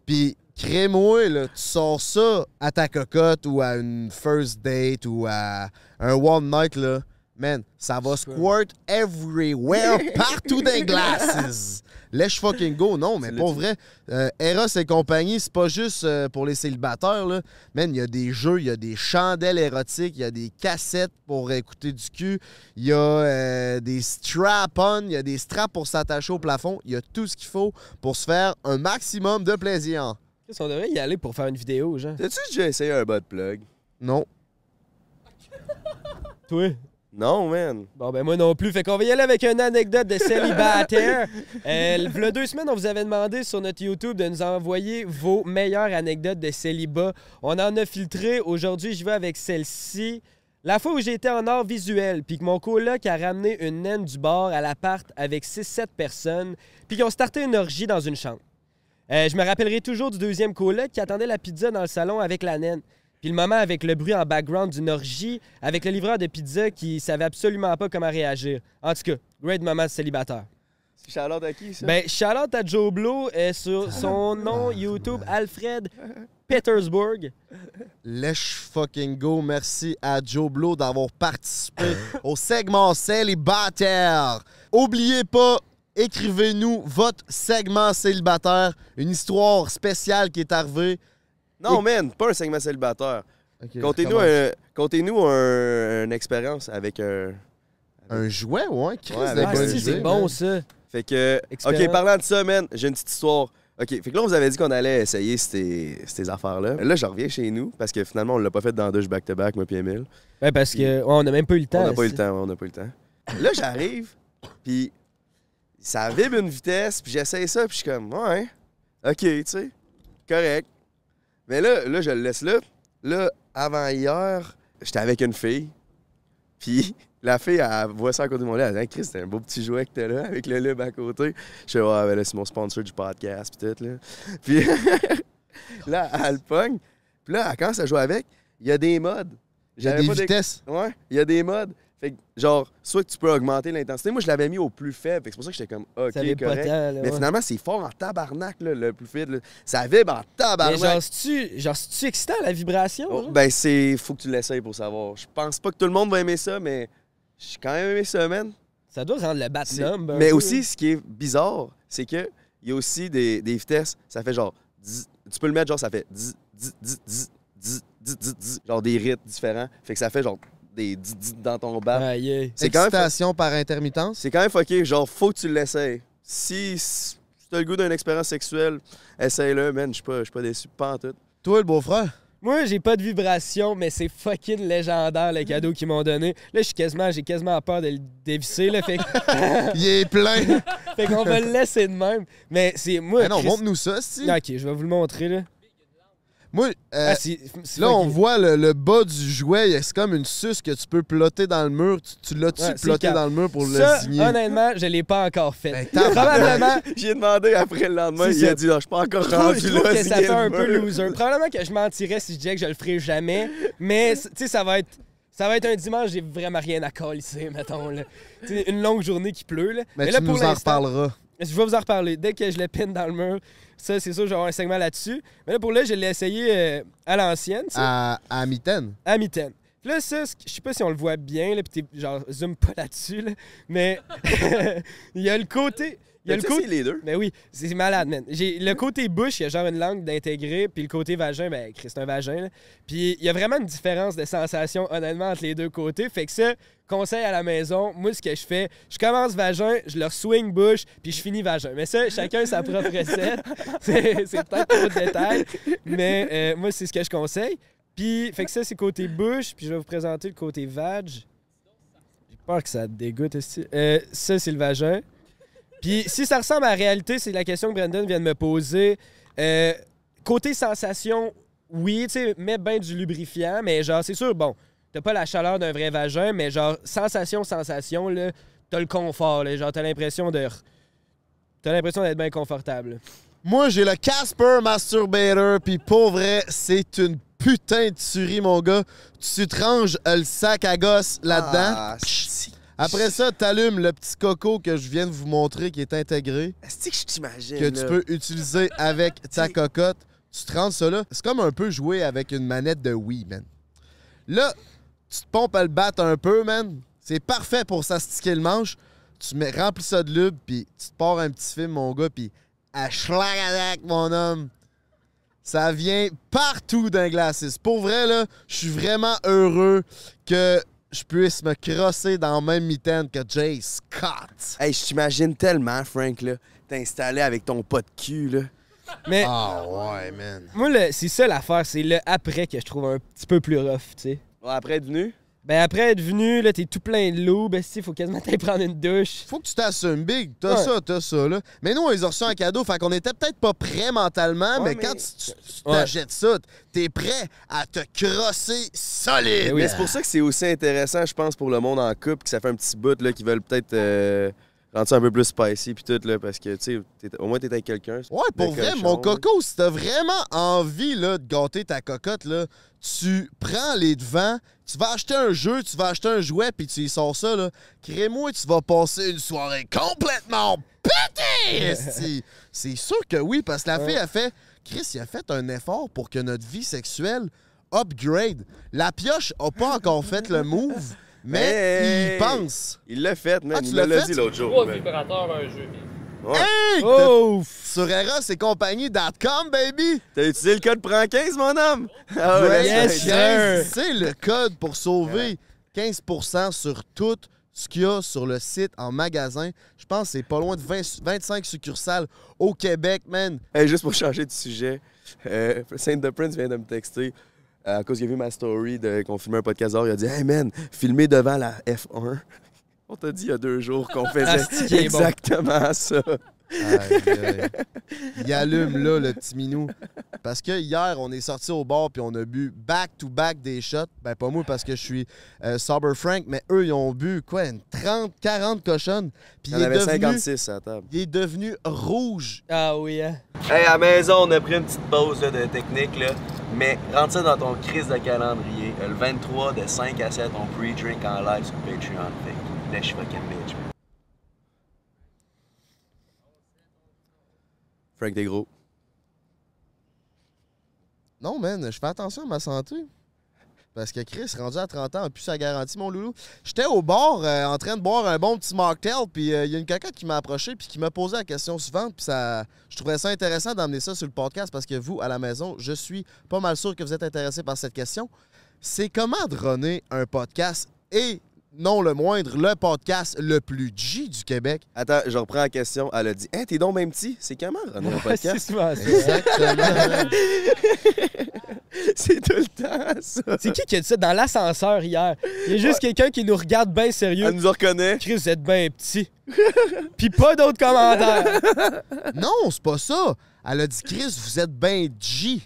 Pis crée-moi, là, tu sors ça à ta cocotte ou à une first date ou à un one night, là. Man, ça va squirt everywhere, partout dans les glaces. Let's fucking go. Non, mais pour vrai, euh, Eros et compagnie, c'est pas juste euh, pour les célibataires, là. Man, il y a des jeux, il y a des chandelles érotiques, il y a des cassettes pour écouter du cul, il y a euh, des strap-on, il y a des straps pour s'attacher au plafond. Il y a tout ce qu'il faut pour se faire un maximum de plaisir. Qu'est-ce qu'on devrait y aller pour faire une vidéo, genre? T'as-tu déjà essayé un bot plug? Non. Toi? Non, man. Bon, ben moi non plus. Fait qu'on va y aller avec une anecdote de célibataire. euh, il y a deux semaines, on vous avait demandé sur notre YouTube de nous envoyer vos meilleures anecdotes de célibat. On en a filtré. Aujourd'hui, je vais avec celle-ci. La fois où j'étais en art visuel, puis que mon coloc a ramené une naine du bar à l'appart avec six sept personnes, puis qu'ils ont starté une orgie dans une chambre. Euh, je me rappellerai toujours du deuxième coloc qui attendait la pizza dans le salon avec la naine. Puis le moment avec le bruit en background d'une orgie, avec le livreur de pizza qui savait absolument pas comment réagir. En tout cas, great moment de célibataire. C'est shout-out à qui, ça? Ben, shout-out à Joe Blow euh, sur son nom YouTube, Alfred Petersburg. Lèche fucking go. Merci à Joe Blow d'avoir participé au segment célibataire. Oubliez pas... Écrivez-nous votre segment célibataire, une histoire spéciale qui est arrivée. Non, man, pas un segment célibataire. Okay, comptez-nous un, comptez-nous un, une expérience avec un... Avec... Un jouet, ouais, Chris. Ouais, ah, si, c'est bon, ça. Fait que... Experience. OK, parlant de ça, man, j'ai une petite histoire. OK, fait que là, on vous avait dit qu'on allait essayer ces, ces affaires-là. Là, je reviens chez nous, parce que finalement, on l'a pas fait dans douche back-to-back, moi puis Emile. Ouais, parce qu'on ouais, on n'a même pas eu le temps. On n'a pas eu le temps, ouais, on n'a pas eu le temps. Là, j'arrive, puis... Ça vibre une vitesse, puis j'essaye ça, puis je suis comme, ouais, OK, tu sais, correct. Mais là, là, je le laisse là. Là, avant hier, j'étais avec une fille, puis la fille, elle voit ça à côté de mon lit, elle dit, hey, Chris, c'est un beau petit jouet que t'as là, avec le lub à côté. Je suis, ouais, ben là, c'est mon sponsor du podcast, puis tout, là. Puis là, elle pogne, puis là, elle commence à jouer avec. Il y a des modes. Il y a des vitesses. Ouais, il y a des modes. Fait que, genre, soit que tu peux augmenter l'intensité. Moi, je l'avais mis au plus faible. C'est pour ça que j'étais comme, OK, correct. Tant, là, mais ouais, finalement, c'est fort en tabarnak, là, le plus faible. Ça vibre en tabarnak. Mais genre, c'est-tu genre, c'est-tu excitant, la vibration? Oh, ben, c'est... Faut que tu l'essayes pour savoir. Je pense pas que tout le monde va aimer ça, mais j'ai quand même aimé ça, man. Ça doit rendre le batnum. Ben, mais oui, aussi, ce qui est bizarre, c'est que il y a aussi des, des vitesses. Ça fait genre... Dzz, tu peux le mettre, genre, ça fait... Dzz, dzz, dzz, dzz, dzz, dzz, genre, des rythmes différents. Fait que ça fait genre... des dits dans ton bap. Ah, yeah. C'est quand même excitation par intermittence. C'est quand même fucké. Genre, faut que tu l'essayes. Si, si t'as le goût d'une expérience sexuelle, essaye-le, man. Je suis pas, pas déçu. Pas en tout. Toi, le beau-frère? Moi, j'ai pas de vibration, mais c'est fucking légendaire, les cadeaux qu'ils m'ont donné. Là, j'ai quasiment, quasiment peur de le dévisser, là. Fait... Il est plein! Fait qu'on va le laisser de même. Mais c'est moi... Mais non, Chris... montre-nous ça, si. OK, je vais vous le montrer, là. Moi, euh, ah, c est, c est là, on qui... voit le, le bas du jouet. C'est comme une suce que tu peux plotter dans le mur. Tu, tu l'as-tu ouais, ploté dans le mur pour ça, le signer? Honnêtement, je ne l'ai pas encore fait. Ben, probablement... J'ai demandé après le lendemain. Il ça. a dit, non, je ne suis pas encore rendu je trouve, là. Je que ça fait un peu loser. Probablement que je mentirais si je disais que je le ferais jamais. Mais ça va être... Ça va être un dimanche, j'ai vraiment rien à colisser, mettons. Là. Une longue journée qui pleut. Là. Mais, Mais là, tu pour nous en reparleras. Je vais vous en reparler. Dès que je le pine dans le mur, ça, c'est sûr, je vais avoir un segment là-dessus. Mais là, pour là, je l'ai essayé euh, à l'ancienne. À, à mitaine. À mitaine. Là, ça, je sais pas si on le voit bien, là, puis genre, zoom pas là-dessus, là, mais il y a le côté... Il y a le côté... les deux. Ben oui, c'est malade, man. Le côté bouche, il y a genre une langue d'intégrer, puis le côté vagin, ben c'est un vagin, là. Puis il y a vraiment une différence de sensation, honnêtement, entre les deux côtés. Fait que ça, conseil à la maison, moi, ce que je fais, je commence vagin, je leur swing bouche, puis je finis vagin. Mais ça, chacun sa propre recette. C'est peut-être trop de détails, mais euh, moi, c'est ce que je conseille. Puis, fait que ça, c'est côté bouche, puis je vais vous présenter le côté vag. J'ai peur que ça te dégoûte aussi. Euh, ça, c'est le vagin. Puis si ça ressemble à la réalité, c'est la question que Brandon vient de me poser. Euh, côté sensation, oui, tu sais, mets bien du lubrifiant, mais genre, c'est sûr, bon, t'as pas la chaleur d'un vrai vagin, mais genre, sensation, sensation, là, t'as le confort, là, genre, t'as l'impression de... T'as l'impression d'être bien confortable. Moi, j'ai le Casper Masturbator, puis pour vrai, c'est une putain de tuerie, mon gars. Tu te ranges le sac à gosse là-dedans. Ah, après ça, t'allumes le petit coco que je viens de vous montrer qui est intégré. C'est que je t'imagine. Que là. Tu peux utiliser avec ta cocotte. Tu te rends ça là. C'est comme un peu jouer avec une manette de Wii, man. Là, tu te pompes à le battre un peu, man. C'est parfait pour s'astiquer le manche. Tu mets, remplis ça de lube, puis tu te pars un petit film, mon gars, puis à schlagadac, mon homme. Ça vient partout d'un glacis. Pour vrai, là, je suis vraiment heureux que je puisse me crosser dans le même mitaine que Jay Scott. Hey, je t'imagine tellement, Frank, là, t'installer avec ton pot de cul, là. Mais. Ah oh, ouais, man. Moi, c'est ça l'affaire, c'est le après que je trouve un petit peu plus rough, tu sais. Ouais, après être venu? Ben, après être venu, là, t'es tout plein de loup, ben, si, faut quasiment t'aller prendre une douche. Faut que tu t'assumes, Big. T'as ouais. ça, t'as ça, là. Mais nous, on les a reçus en cadeau, fait qu'on était peut-être pas prêts mentalement, ouais, mais, mais quand tu, tu, tu ouais. t'achètes ça, t'es prêt à te crosser solide. Mais oui. C'est pour ça que c'est aussi intéressant, je pense, pour le monde en couple, que ça fait un petit bout, là, qu'ils veulent peut-être. Euh... rendre ça un peu plus spicy puis tout, là, parce que, tu sais, au moins, t'es avec quelqu'un. Ouais, pour vrai, mon coco, si t'as vraiment envie, là, de gâter ta cocotte, là, tu prends les devants, tu vas acheter un jeu, tu vas acheter un jouet, puis tu y sors ça, là. Crée-moi, tu vas passer une soirée complètement pétée! C'est sûr que oui, parce que la fille a fait... Chris, il a fait un effort pour que notre vie sexuelle upgrade. La pioche a pas encore fait le move. Mais hey, il pense. Il l'a fait, man. Ah, il l'a dit l'autre jour. Trois vibrateurs à un jeu. Ouais. Hey! Oh! Sur eros et compagnie point com, baby! T'as utilisé le code Prends quinze, mon homme? Ah ouais, yes, yes. C'est le code pour sauver quinze pour cent sur tout ce qu'il y a sur le site en magasin. Je pense que c'est pas loin de vingt, vingt-cinq succursales au Québec, man. Hey, juste pour changer de sujet, euh, Saint The Prince vient de me texter. À cause qu'il a vu ma story qu'on filmait un podcast d'or, il a dit « Hey man, filmer devant la F un. » On t'a dit il y a deux jours qu'on faisait exactement bon. Ça. Aïe, aïe. Il allume là, le petit minou. Parce que hier, on est sorti au bar puis on a bu back-to-back des shots. Ben pas moi parce que je suis euh, sober Frank, mais eux, ils ont bu quoi, une trente, quarante cochonnes. Puis il y en avait cinquante-six à la table. Il est devenu rouge. Ah oui, hein? Hey, à la maison, on a pris une petite pause là, de technique, là. Mais rentre ça dans ton crise de calendrier. Le vingt-trois de cinq à sept, on pre-drink en live sur Patreon. Fait que je fucking bitch. Frank, t'es gros. Non, man, je fais attention à ma santé. Parce que Chris, rendu à trente ans, a plus sa garantie, mon loulou. J'étais au bar euh, en train de boire un bon petit mocktail, puis il euh, y a une cocotte qui m'a approché, puis qui m'a posé la question suivante, puis ça, je trouvais ça intéressant d'amener ça sur le podcast, parce que vous, à la maison, je suis pas mal sûr que vous êtes intéressés par cette question. C'est comment runner un podcast et, non le moindre, le podcast le plus G du Québec? Attends, je reprends la question. Elle a dit « Hein, t'es donc même petit? C'est comment runner un podcast? » C'est souvent ça. Exactement. C'est tout le temps, ça. C'est qui qui a dit ça dans l'ascenseur hier? Il y a juste ouais. quelqu'un qui nous regarde bien sérieux. Elle nous reconnaît. Chris, vous êtes bien petit. Puis pas d'autres commentaires. Non, c'est pas ça. Elle a dit Chris, vous êtes bien G.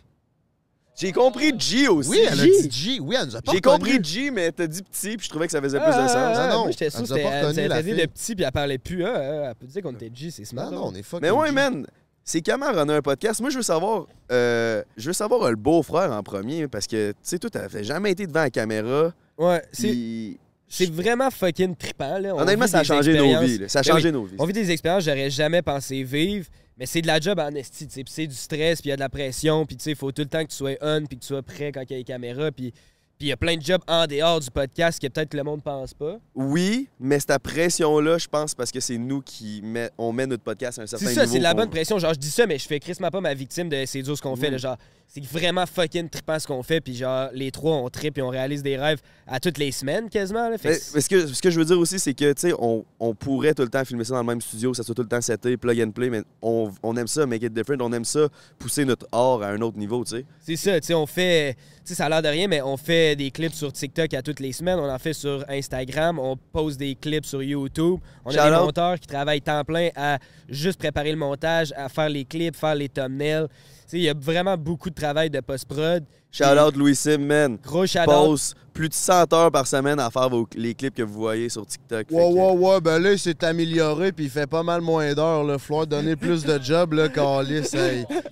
J'ai compris G aussi. Oui, elle a dit G. Oui, elle nous a pas reconnu. J'ai compris G, mais t'as dit petit, puis je trouvais que ça faisait ah, plus de sens. Ah, non, non, j'étais sûr que elle a dit le petit, puis elle parlait plus. Hein, elle peut dire qu'on était G, c'est smart. Non, non, on est fucking. Mais ouais, G. man. C'est comment runner un podcast? Moi, je veux savoir euh, je veux savoir euh, le beau-frère en premier, parce que, tu sais, toi, t'avais jamais été devant la caméra. Ouais, c'est pis... c'est vraiment fucking trippant, là. On Honnêtement, ça a changé nos vies, là. Ça a changé oui, nos vies. On vit des expériences que j'aurais jamais pensé vivre, mais c'est de la job en esti, tu sais. Puis c'est du stress, puis il y a de la pression, puis tu sais, il faut tout le temps que tu sois on, puis que tu sois prêt quand il y a les caméras, puis... Puis il y a plein de jobs en dehors du podcast que peut-être le monde pense pas. Oui, mais cette pression-là, je pense, parce que c'est nous qui met, on met notre podcast à un certain niveau. C'est ça, c'est de la bonne pression. Genre, je dis ça, mais je fais crissement pas ma victime de c'est dur ce qu'on fait. Là, genre, C'est vraiment fucking trippant ce qu'on fait. Puis genre, les trois, on trippe et on réalise des rêves à toutes les semaines quasiment. Là. Fait mais, mais ce, que, ce que je veux dire aussi, c'est que, tu sais, on, on pourrait tout le temps filmer ça dans le même studio, que ça soit tout le temps seté, plug and play, mais on, on aime ça, make it different. On aime ça, pousser notre art à un autre niveau, tu sais. C'est ça, tu sais, on fait... Tu sais, ça a l'air de rien, mais on fait des clips sur TikTok à toutes les semaines. On en fait sur Instagram. On pose des clips sur YouTube. On Shout a des out. monteurs qui travaillent temps plein à juste préparer le montage, à faire les clips, faire les thumbnails. Il y a vraiment beaucoup de travail de post-prod. Shout-out Louis Sim, man. Gros shout-out. Pose plus de cent heures par semaine à faire vos, les clips que vous voyez sur TikTok. Ouais, ouais, que... ouais. Ben là, il s'est amélioré puis il fait pas mal moins d'heures. Il va falloir donner plus de job, là, quand on lit, ça,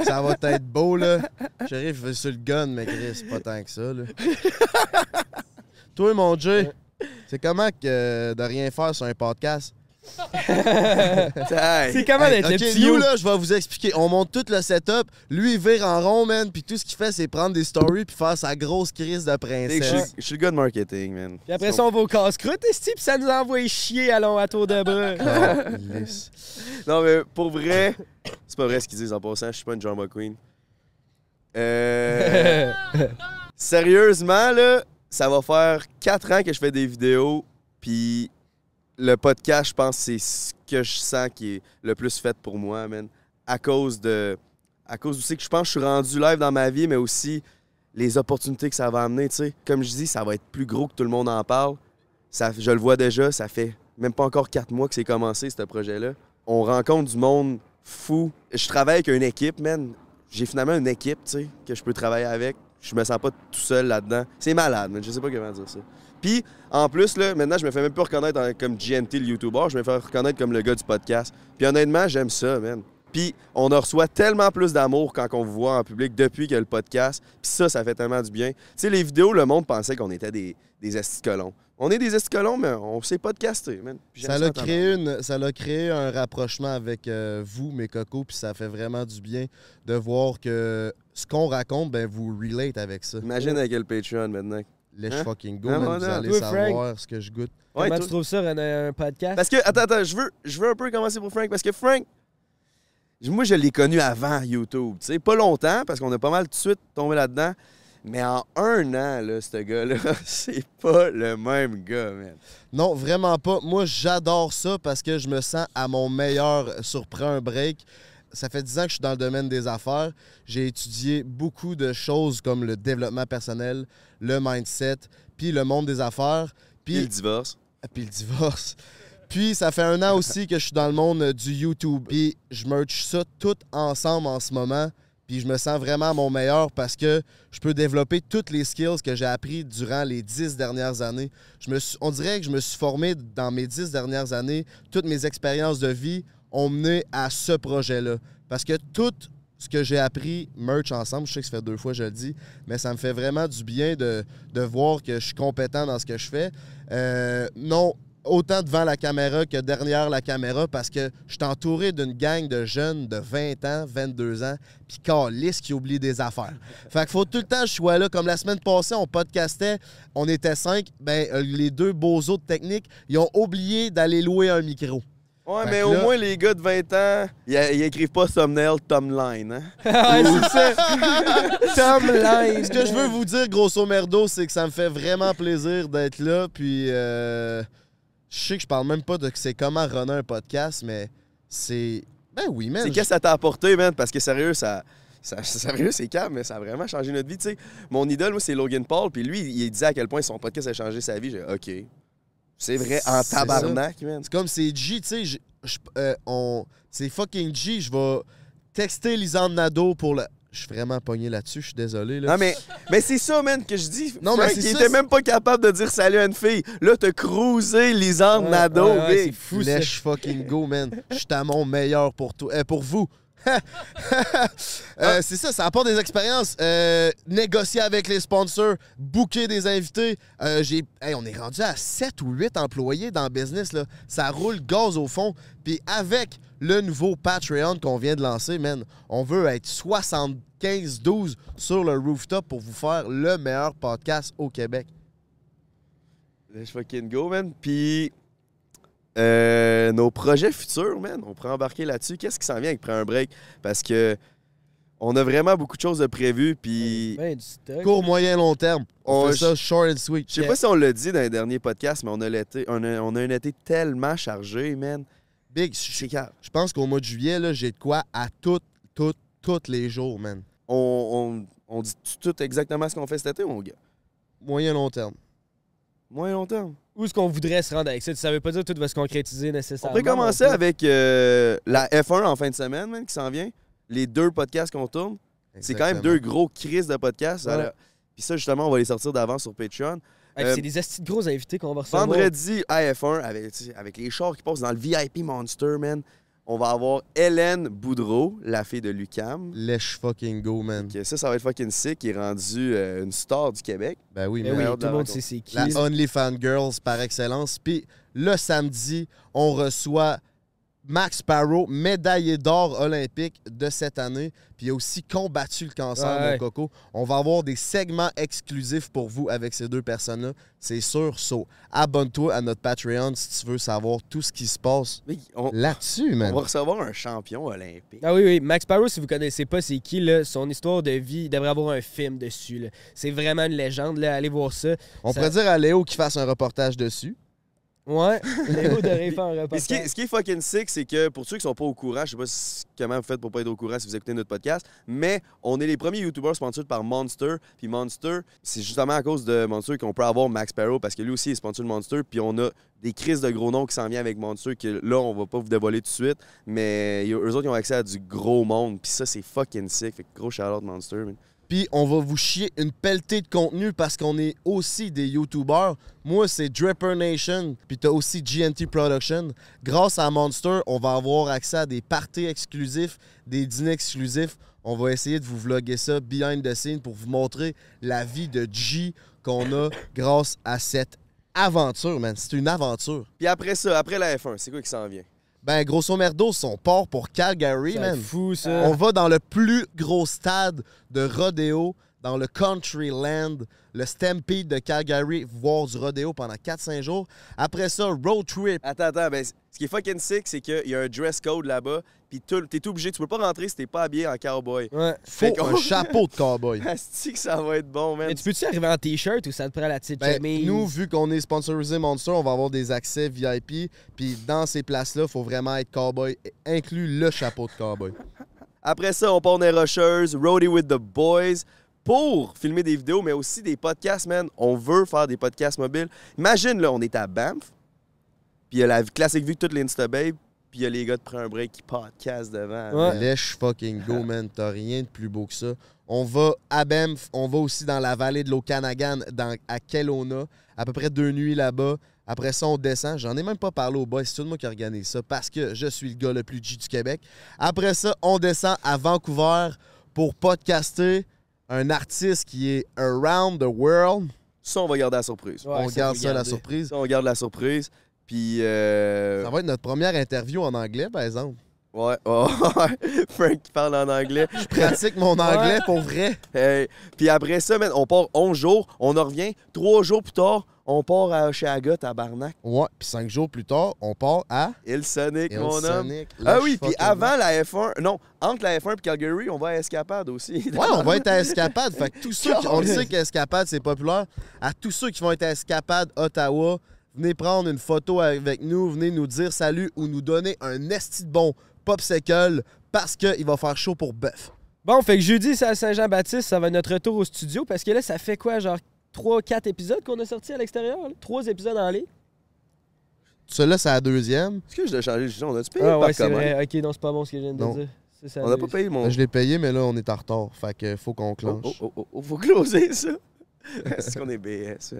ça va être beau, là. Chérif, il fait sur le gun, mais Chris, pas tant que ça, là. Toi, mon Jay, c'est comment que euh, de rien faire sur un podcast? C'est comment d'être hey, okay, le petit nous, là, je vais vous expliquer. On monte tout le setup. Lui, il vire en rond, man. Puis tout ce qu'il fait, c'est prendre des stories puis faire sa grosse crise de princesse. Je suis le gars de marketing, man. Puis après ça, on va au casse-croûte, esti, puis ça nous envoie chier à long à tour de bras. Non, mais pour vrai, c'est pas vrai ce qu'ils disent en passant. Je suis pas une John McQueen. Euh... Sérieusement, là, ça va faire quatre ans que je fais des vidéos. Puis... le podcast, je pense, c'est ce que je sens qui est le plus fait pour moi, man. À cause de... À cause aussi que je pense que je suis rendu live dans ma vie, mais aussi les opportunités que ça va amener, tu sais. Comme je dis, ça va être plus gros que tout le monde en parle. Ça, je le vois déjà, ça fait même pas encore quatre mois que c'est commencé, ce projet-là. On rencontre du monde fou. Je travaille avec une équipe, man. J'ai finalement une équipe, tu sais, que je peux travailler avec. Je me sens pas tout seul là-dedans. C'est malade, man. Je sais pas comment dire ça. Puis, en plus, là, maintenant, je me fais même plus reconnaître comme J N T, le YouTuber. Je me fais reconnaître comme le gars du podcast. Puis, honnêtement, j'aime ça, man. Puis, on en reçoit tellement plus d'amour quand on vous voit en public depuis que le podcast. Puis ça, ça fait tellement du bien. Tu sais, les vidéos, le monde pensait qu'on était des, des esticolons. On est des esticolons, mais on sait podcaster, man. Ça l'a créé une, ça l'a créé un rapprochement avec euh, vous, mes cocos, puis ça fait vraiment du bien de voir que ce qu'on raconte, ben vous relate avec ça. Imagine avec le Patreon, maintenant. Let's hein? fucking go, non, man, non, vous non. allez oui, savoir Frank. ce que je goûte. Ouais, Comment toi... tu trouves ça, un, un podcast? Parce que, attends, attends, je veux, je veux un peu commencer pour Frank, parce que Frank, moi, je l'ai connu avant YouTube, tu sais, pas longtemps, parce qu'on a pas mal tout de suite tombé là-dedans, mais en un an, là, ce gars-là, c'est pas le même gars, man. Non, vraiment pas. Moi, j'adore ça parce que je me sens à mon meilleur sur Prends un Break. Ça fait dix ans que je suis dans le domaine des affaires. J'ai étudié beaucoup de choses comme le développement personnel, le mindset, puis le monde des affaires. Puis le divorce. Puis le divorce. Puis ça fait un an aussi que je suis dans le monde du YouTube. Puis je merge ça tout ensemble en ce moment. Puis je me sens vraiment à mon meilleur parce que je peux développer toutes les skills que j'ai appris durant les dix dernières années. Je me suis, on dirait que je me suis formé dans mes dix dernières années, toutes mes expériences de vie ont mené à ce projet-là. Parce que tout ce que j'ai appris, merch ensemble, je sais que ça fait deux fois que je le dis, mais ça me fait vraiment du bien de, de voir que je suis compétent dans ce que je fais. Euh, non, autant devant la caméra que derrière la caméra, parce que je suis entouré d'une gang de jeunes de vingt ans, vingt-deux ans, puis calisse qui oublie des affaires. Fait qu'il faut tout le temps que je sois là. Comme la semaine passée, on podcastait, on était cinq, ben, les deux bozos de technique, ils ont oublié d'aller louer un micro. Ouais, fait mais au là... moins, les gars de vingt ans, ils écrivent pas thumbnail, thumbline, hein? Ouais, c'est ça! Thumbline! Ce que je veux vous dire, grosso merdo, c'est que ça me fait vraiment plaisir d'être là, puis euh, je sais que je parle même pas de c'est comment runner un podcast, mais c'est... Ben oui, man! C'est qu'est-ce que ça t'a apporté, man? Parce que sérieux, ça... ça sérieux, c'est calme, mais ça a vraiment changé notre vie, tu sais. Mon idole, moi, c'est Logan Paul, puis lui, il disait à quel point son podcast a changé sa vie. J'ai dit, OK... C'est vrai, en tabarnak, man. C'est comme c'est G, tu sais, euh, on... c'est fucking G, je vais texter Lisanne Nadeau pour le... Je suis vraiment pogné là-dessus, je suis désolé. Là. Non, mais, mais c'est ça, man, que je dis. Non, Frank, mais il était même pas capable de dire salut à une fille. Là, t'as cruisé Lisanne ouais, Nadeau, ouais, ouais, c'est fou, ça. Lèche fucking go, man. Je suis à mon meilleur pour, tout... euh, pour vous. euh, c'est ça, ça apporte des expériences. Euh, négocier avec les sponsors, booker des invités. Euh, j'ai, hey, on est rendu à sept ou huit employés dans le business. Là. Ça roule gaz au fond. Puis avec le nouveau Patreon qu'on vient de lancer, man, on veut être soixante-quinze douze sur le rooftop pour vous faire le meilleur podcast au Québec. Let's fucking go, man. Puis... Euh, nos projets futurs, man, on pourrait embarquer là-dessus. Qu'est-ce qui s'en vient avec Prends un Break? Parce que On a vraiment beaucoup de choses de prévues, puis ben, court, moyen, long terme. On, on fait ça short and sweet. Je sais yeah. pas si on l'a dit dans les derniers podcasts, mais on a, l'été, on a, on a un été tellement chargé, man. Big, je pense qu'au mois de juillet, là, j'ai de quoi à tout, tout, tous les jours, man. On, on, on dit tout exactement ce qu'on fait cet été, mon gars? Moyen, long terme. Moyen, long terme. Où est-ce qu'on voudrait se rendre avec ça? Ça veut pas dire que tout va se concrétiser nécessairement. On peut commencer avec euh, la F un en fin de semaine, man, qui s'en vient. Les deux podcasts qu'on tourne, exactement. C'est quand même deux gros crises de podcasts. Ouais. Puis ça, justement, on va les sortir d'avant sur Patreon. Ouais, euh, c'est des astis de gros invités qu'on va recevoir. Vendredi, à F un, avec, avec les chars qui passent dans le V I P Monster, man, on va avoir Hélène Boudreau, la fille de l'U Q A M. Let's fucking go, man. Okay, ça, ça va être fucking sick. Qui est rendue euh, une star du Québec. Ben oui, mais ben oui, tout le monde sait c'est qui. La Only Fan Girls par excellence. Puis le samedi, on reçoit Max Parrot, médaillé d'or olympique de cette année, puis il a aussi combattu le cancer, ouais, mon coco. On va avoir des segments exclusifs pour vous avec ces deux personnes-là, c'est sûr. So, abonne-toi à notre Patreon si tu veux savoir tout ce qui se passe on... là-dessus, man. On va recevoir un champion olympique. Ah oui, oui. Max Parrot, si vous connaissez pas c'est qui, là, son histoire de vie, il devrait avoir un film dessus, là. C'est vraiment une légende, là. Allez voir ça. On ça... pourrait dire à Léo qu'il fasse un reportage dessus. Ouais, Léo devrait faire un reportage. Ce qui, est, ce qui est fucking sick, c'est que pour ceux qui sont pas au courant, je sais pas si, comment vous faites pour pas être au courant si vous écoutez notre podcast, mais on est les premiers YouTubers sponsored par Monster. Puis Monster, c'est justement à cause de Monster qu'on peut avoir Max Parrot, parce que lui aussi est sponsor de Monster. Puis on a des crises de gros noms qui s'en viennent avec Monster, que là, on va pas vous dévoiler tout de suite, mais eux autres, ils ont accès à du gros monde. Puis ça, c'est fucking sick. Fait que gros shout-out de Monster, man. Puis on va vous chier une pelletée de contenu parce qu'on est aussi des YouTubers. Moi, c'est Dripper Nation, puis t'as aussi J N T Production. Grâce à Monster, on va avoir accès à des parties exclusifs, des dîners exclusifs. On va essayer de vous vlogger ça behind the scenes pour vous montrer la vie de G qu'on a grâce à cette aventure, man. C'est une aventure. Puis après ça, après la F un, c'est quoi qui s'en vient? Ben, grosso merdo, on part pour Calgary, c'est man. C'est fou, ça. On va dans le plus gros stade de rodéo, dans le country land, le Stampede de Calgary, voir du rodéo pendant quatre à cinq jours. Après ça, road trip. Attends, attends, ben, ce qui est fucking sick, c'est qu'il y a un dress code là-bas, puis t'es tout obligé, tu peux pas rentrer si t'es pas habillé en cowboy. Ouais. Faut fait un chapeau de cowboy. Asti que ça va être bon, man. Mais tu peux-tu arriver en t-shirt ou ça te prend la petite ben, chemise? Nous, vu qu'on est sponsorisé Monster, on va avoir des accès V I P, puis dans ces places-là, faut vraiment être cowboy, inclus le chapeau de cowboy. Après ça, on part des Rocheuses, roadie with the boys, pour filmer des vidéos, mais aussi des podcasts, man. On veut faire des podcasts mobiles. Imagine, là, on est à Banff, puis il y a la classique vue de toute l'Insta Babe, puis il y a les gars de Prends un Break qui podcast devant. Ouais. Let's fucking go, man. T'as rien de plus beau que ça. On va à Banff, on va aussi dans la vallée de l'Okanagan, dans, à Kelowna, à peu près deux nuits là-bas. Après ça, on descend. J'en ai même pas parlé aux boys. C'est tout le monde qui organise ça parce que je suis le gars le plus G du Québec. Après ça, on descend à Vancouver pour podcaster. Un artiste qui est around the world. Ça, on va garder la surprise. Ouais, on garde ça, la surprise. Ça, on garde la surprise. Puis. Euh... Ça va être notre première interview en anglais, par exemple. Ouais. Oh, Frank qui parle en anglais. Je pratique mon anglais ouais. pour vrai. Hey. Puis après ça, man, on part onze jours, on en revient. trois jours plus tard, on part à Osheaga, tabarnak. Ouais. Puis cinq jours plus tard, on part à Ilsoniq, mon homme. Ah oui, puis avant la F un, non, entre la F un et Calgary, on va à Escapade aussi. Ouais, on va être à Escapade. Fait que tous ceux qui, on sait qu'Escapade, c'est populaire. À tous ceux qui vont être à Escapade, Ottawa, venez prendre une photo avec nous, venez nous dire salut ou nous donner un esti de bon popsicle parce qu'il va faire chaud pour bœuf. Bon, fait que jeudi, c'est à Saint-Jean-Baptiste, ça va être notre retour au studio parce que là, ça fait quoi, genre trois quatre épisodes qu'on a sortis à l'extérieur? Là? trois épisodes en ligne? Celui-là, c'est la deuxième. Est-ce que je dois changer? On a-tu payé? Ah ouais, c'est vrai. Ok, non, c'est pas bon ce que je viens de non. dire. Ça, ça on n'a pas payé mon... Je l'ai payé, mais là, on est en retard. Fait que faut qu'on clenche. Oh, oh, oh, oh, faut closer ça. Est-ce qu'on est B S?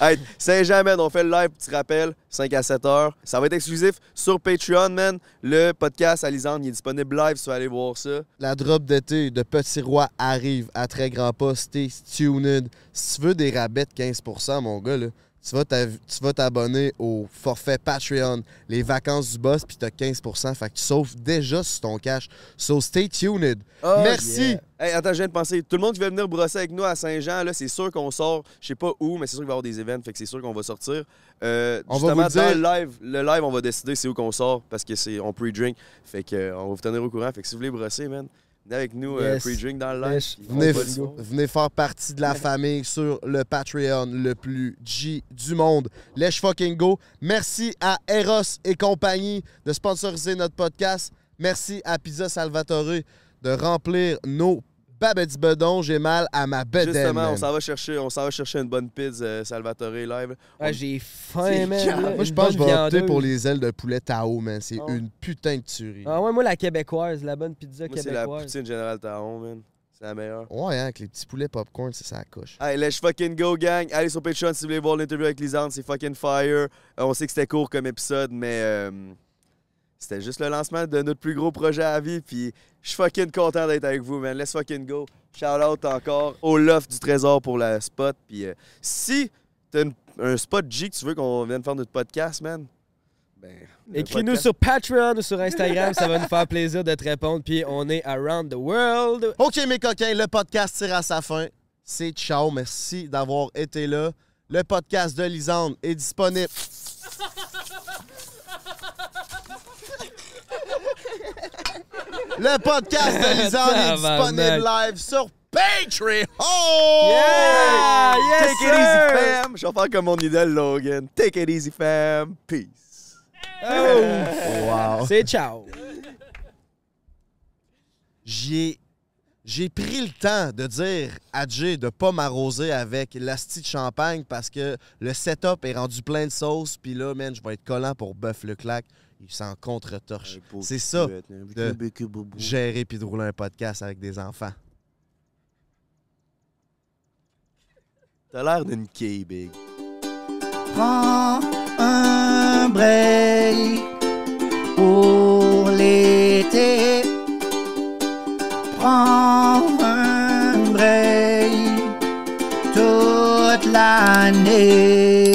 Hey, Saint-Jean, man, on fait le live, petit rappel, cinq à sept heures. Ça va être exclusif sur Patreon, man. Le podcast à Lisanne, il est disponible live, si vous allez voir ça. La drop d'été de Petit Roi arrive à très grand pas. Stay tuned. Si tu veux des rabais de quinze pour cent, mon gars, là, tu vas, tu vas t'abonner au forfait Patreon, les vacances du boss, puis t'as quinze pour cent. Fait que tu sauves déjà sur ton cash. So stay tuned. Oh, merci. Yeah. Hey, attends, je viens de penser. Tout le monde qui veut venir brosser avec nous à Saint-Jean, là, c'est sûr qu'on sort. Je sais pas où, mais c'est sûr qu'il va y avoir des événements. Fait que c'est sûr qu'on va sortir. Euh, on justement, va vous dire... dans le live, le live, on va décider c'est où qu'on sort parce que c'est on pre-drink. Fait que euh, on va vous tenir au courant. Fait que si vous voulez brosser, man, Venez avec nous, yes. euh, pre-drink dans le live. Yes. Venez, venez faire partie de la famille sur le Patreon le plus G du monde. Let's fucking go. Merci à Eros et compagnie de sponsoriser notre podcast. Merci à Pizza Salvatore de remplir nos babettis bedons. J'ai mal à ma bedaine. Justement, on s'en va chercher, on s'en va chercher une bonne pizza euh, Salvatore live. Ah, on... J'ai faim, man. Moi, je pense que je vais opter pour les ailes de poulet Tao, man. C'est oh. une putain de tuerie. Ah ouais, moi, la québécoise, la bonne pizza moi, québécoise. C'est la poutine générale Tao, man. C'est la meilleure. Ouais, hein, avec les petits poulets popcorn, c'est ça la couche. Allez, let's fucking go, gang. Allez sur Patreon si vous voulez voir l'interview avec Lisanne, c'est fucking fire. Euh, on sait que c'était court comme épisode, mais... Euh... c'était juste le lancement de notre plus gros projet à vie, puis je suis fucking content d'être avec vous, man. Let's fucking go. Shout out encore au Loft du Trésor pour le spot. Puis euh, si t'as une, un spot G que tu veux qu'on vienne faire notre podcast, man, ben. Écris-nous sur Patreon ou sur Instagram, ça va nous faire plaisir de te répondre. Puis on est around the world. OK, mes coquins, le podcast tire à sa fin. C'est ciao. Merci d'avoir été là. Le podcast de Lisanne est disponible. Le podcast de Lisanne est disponible live sur Patreon! Oh! Yeah! Yes, Take sir. It easy, fam! Je vais faire comme mon idole, Logan. Take it easy, fam. Peace. Oh! Wow. C'est ciao. J'ai... J'ai pris le temps de dire à Jay de pas m'arroser avec l'asti de champagne parce que le setup est rendu plein de sauce. Puis là, man, je vais être collant pour Bœuf le Claque. Il s'en contre-torche. C'est ça, de gérer puis de rouler un podcast avec des enfants. T'as l'air d'une quille, Big. Prends un break pour l'été. Prends un break toute l'année.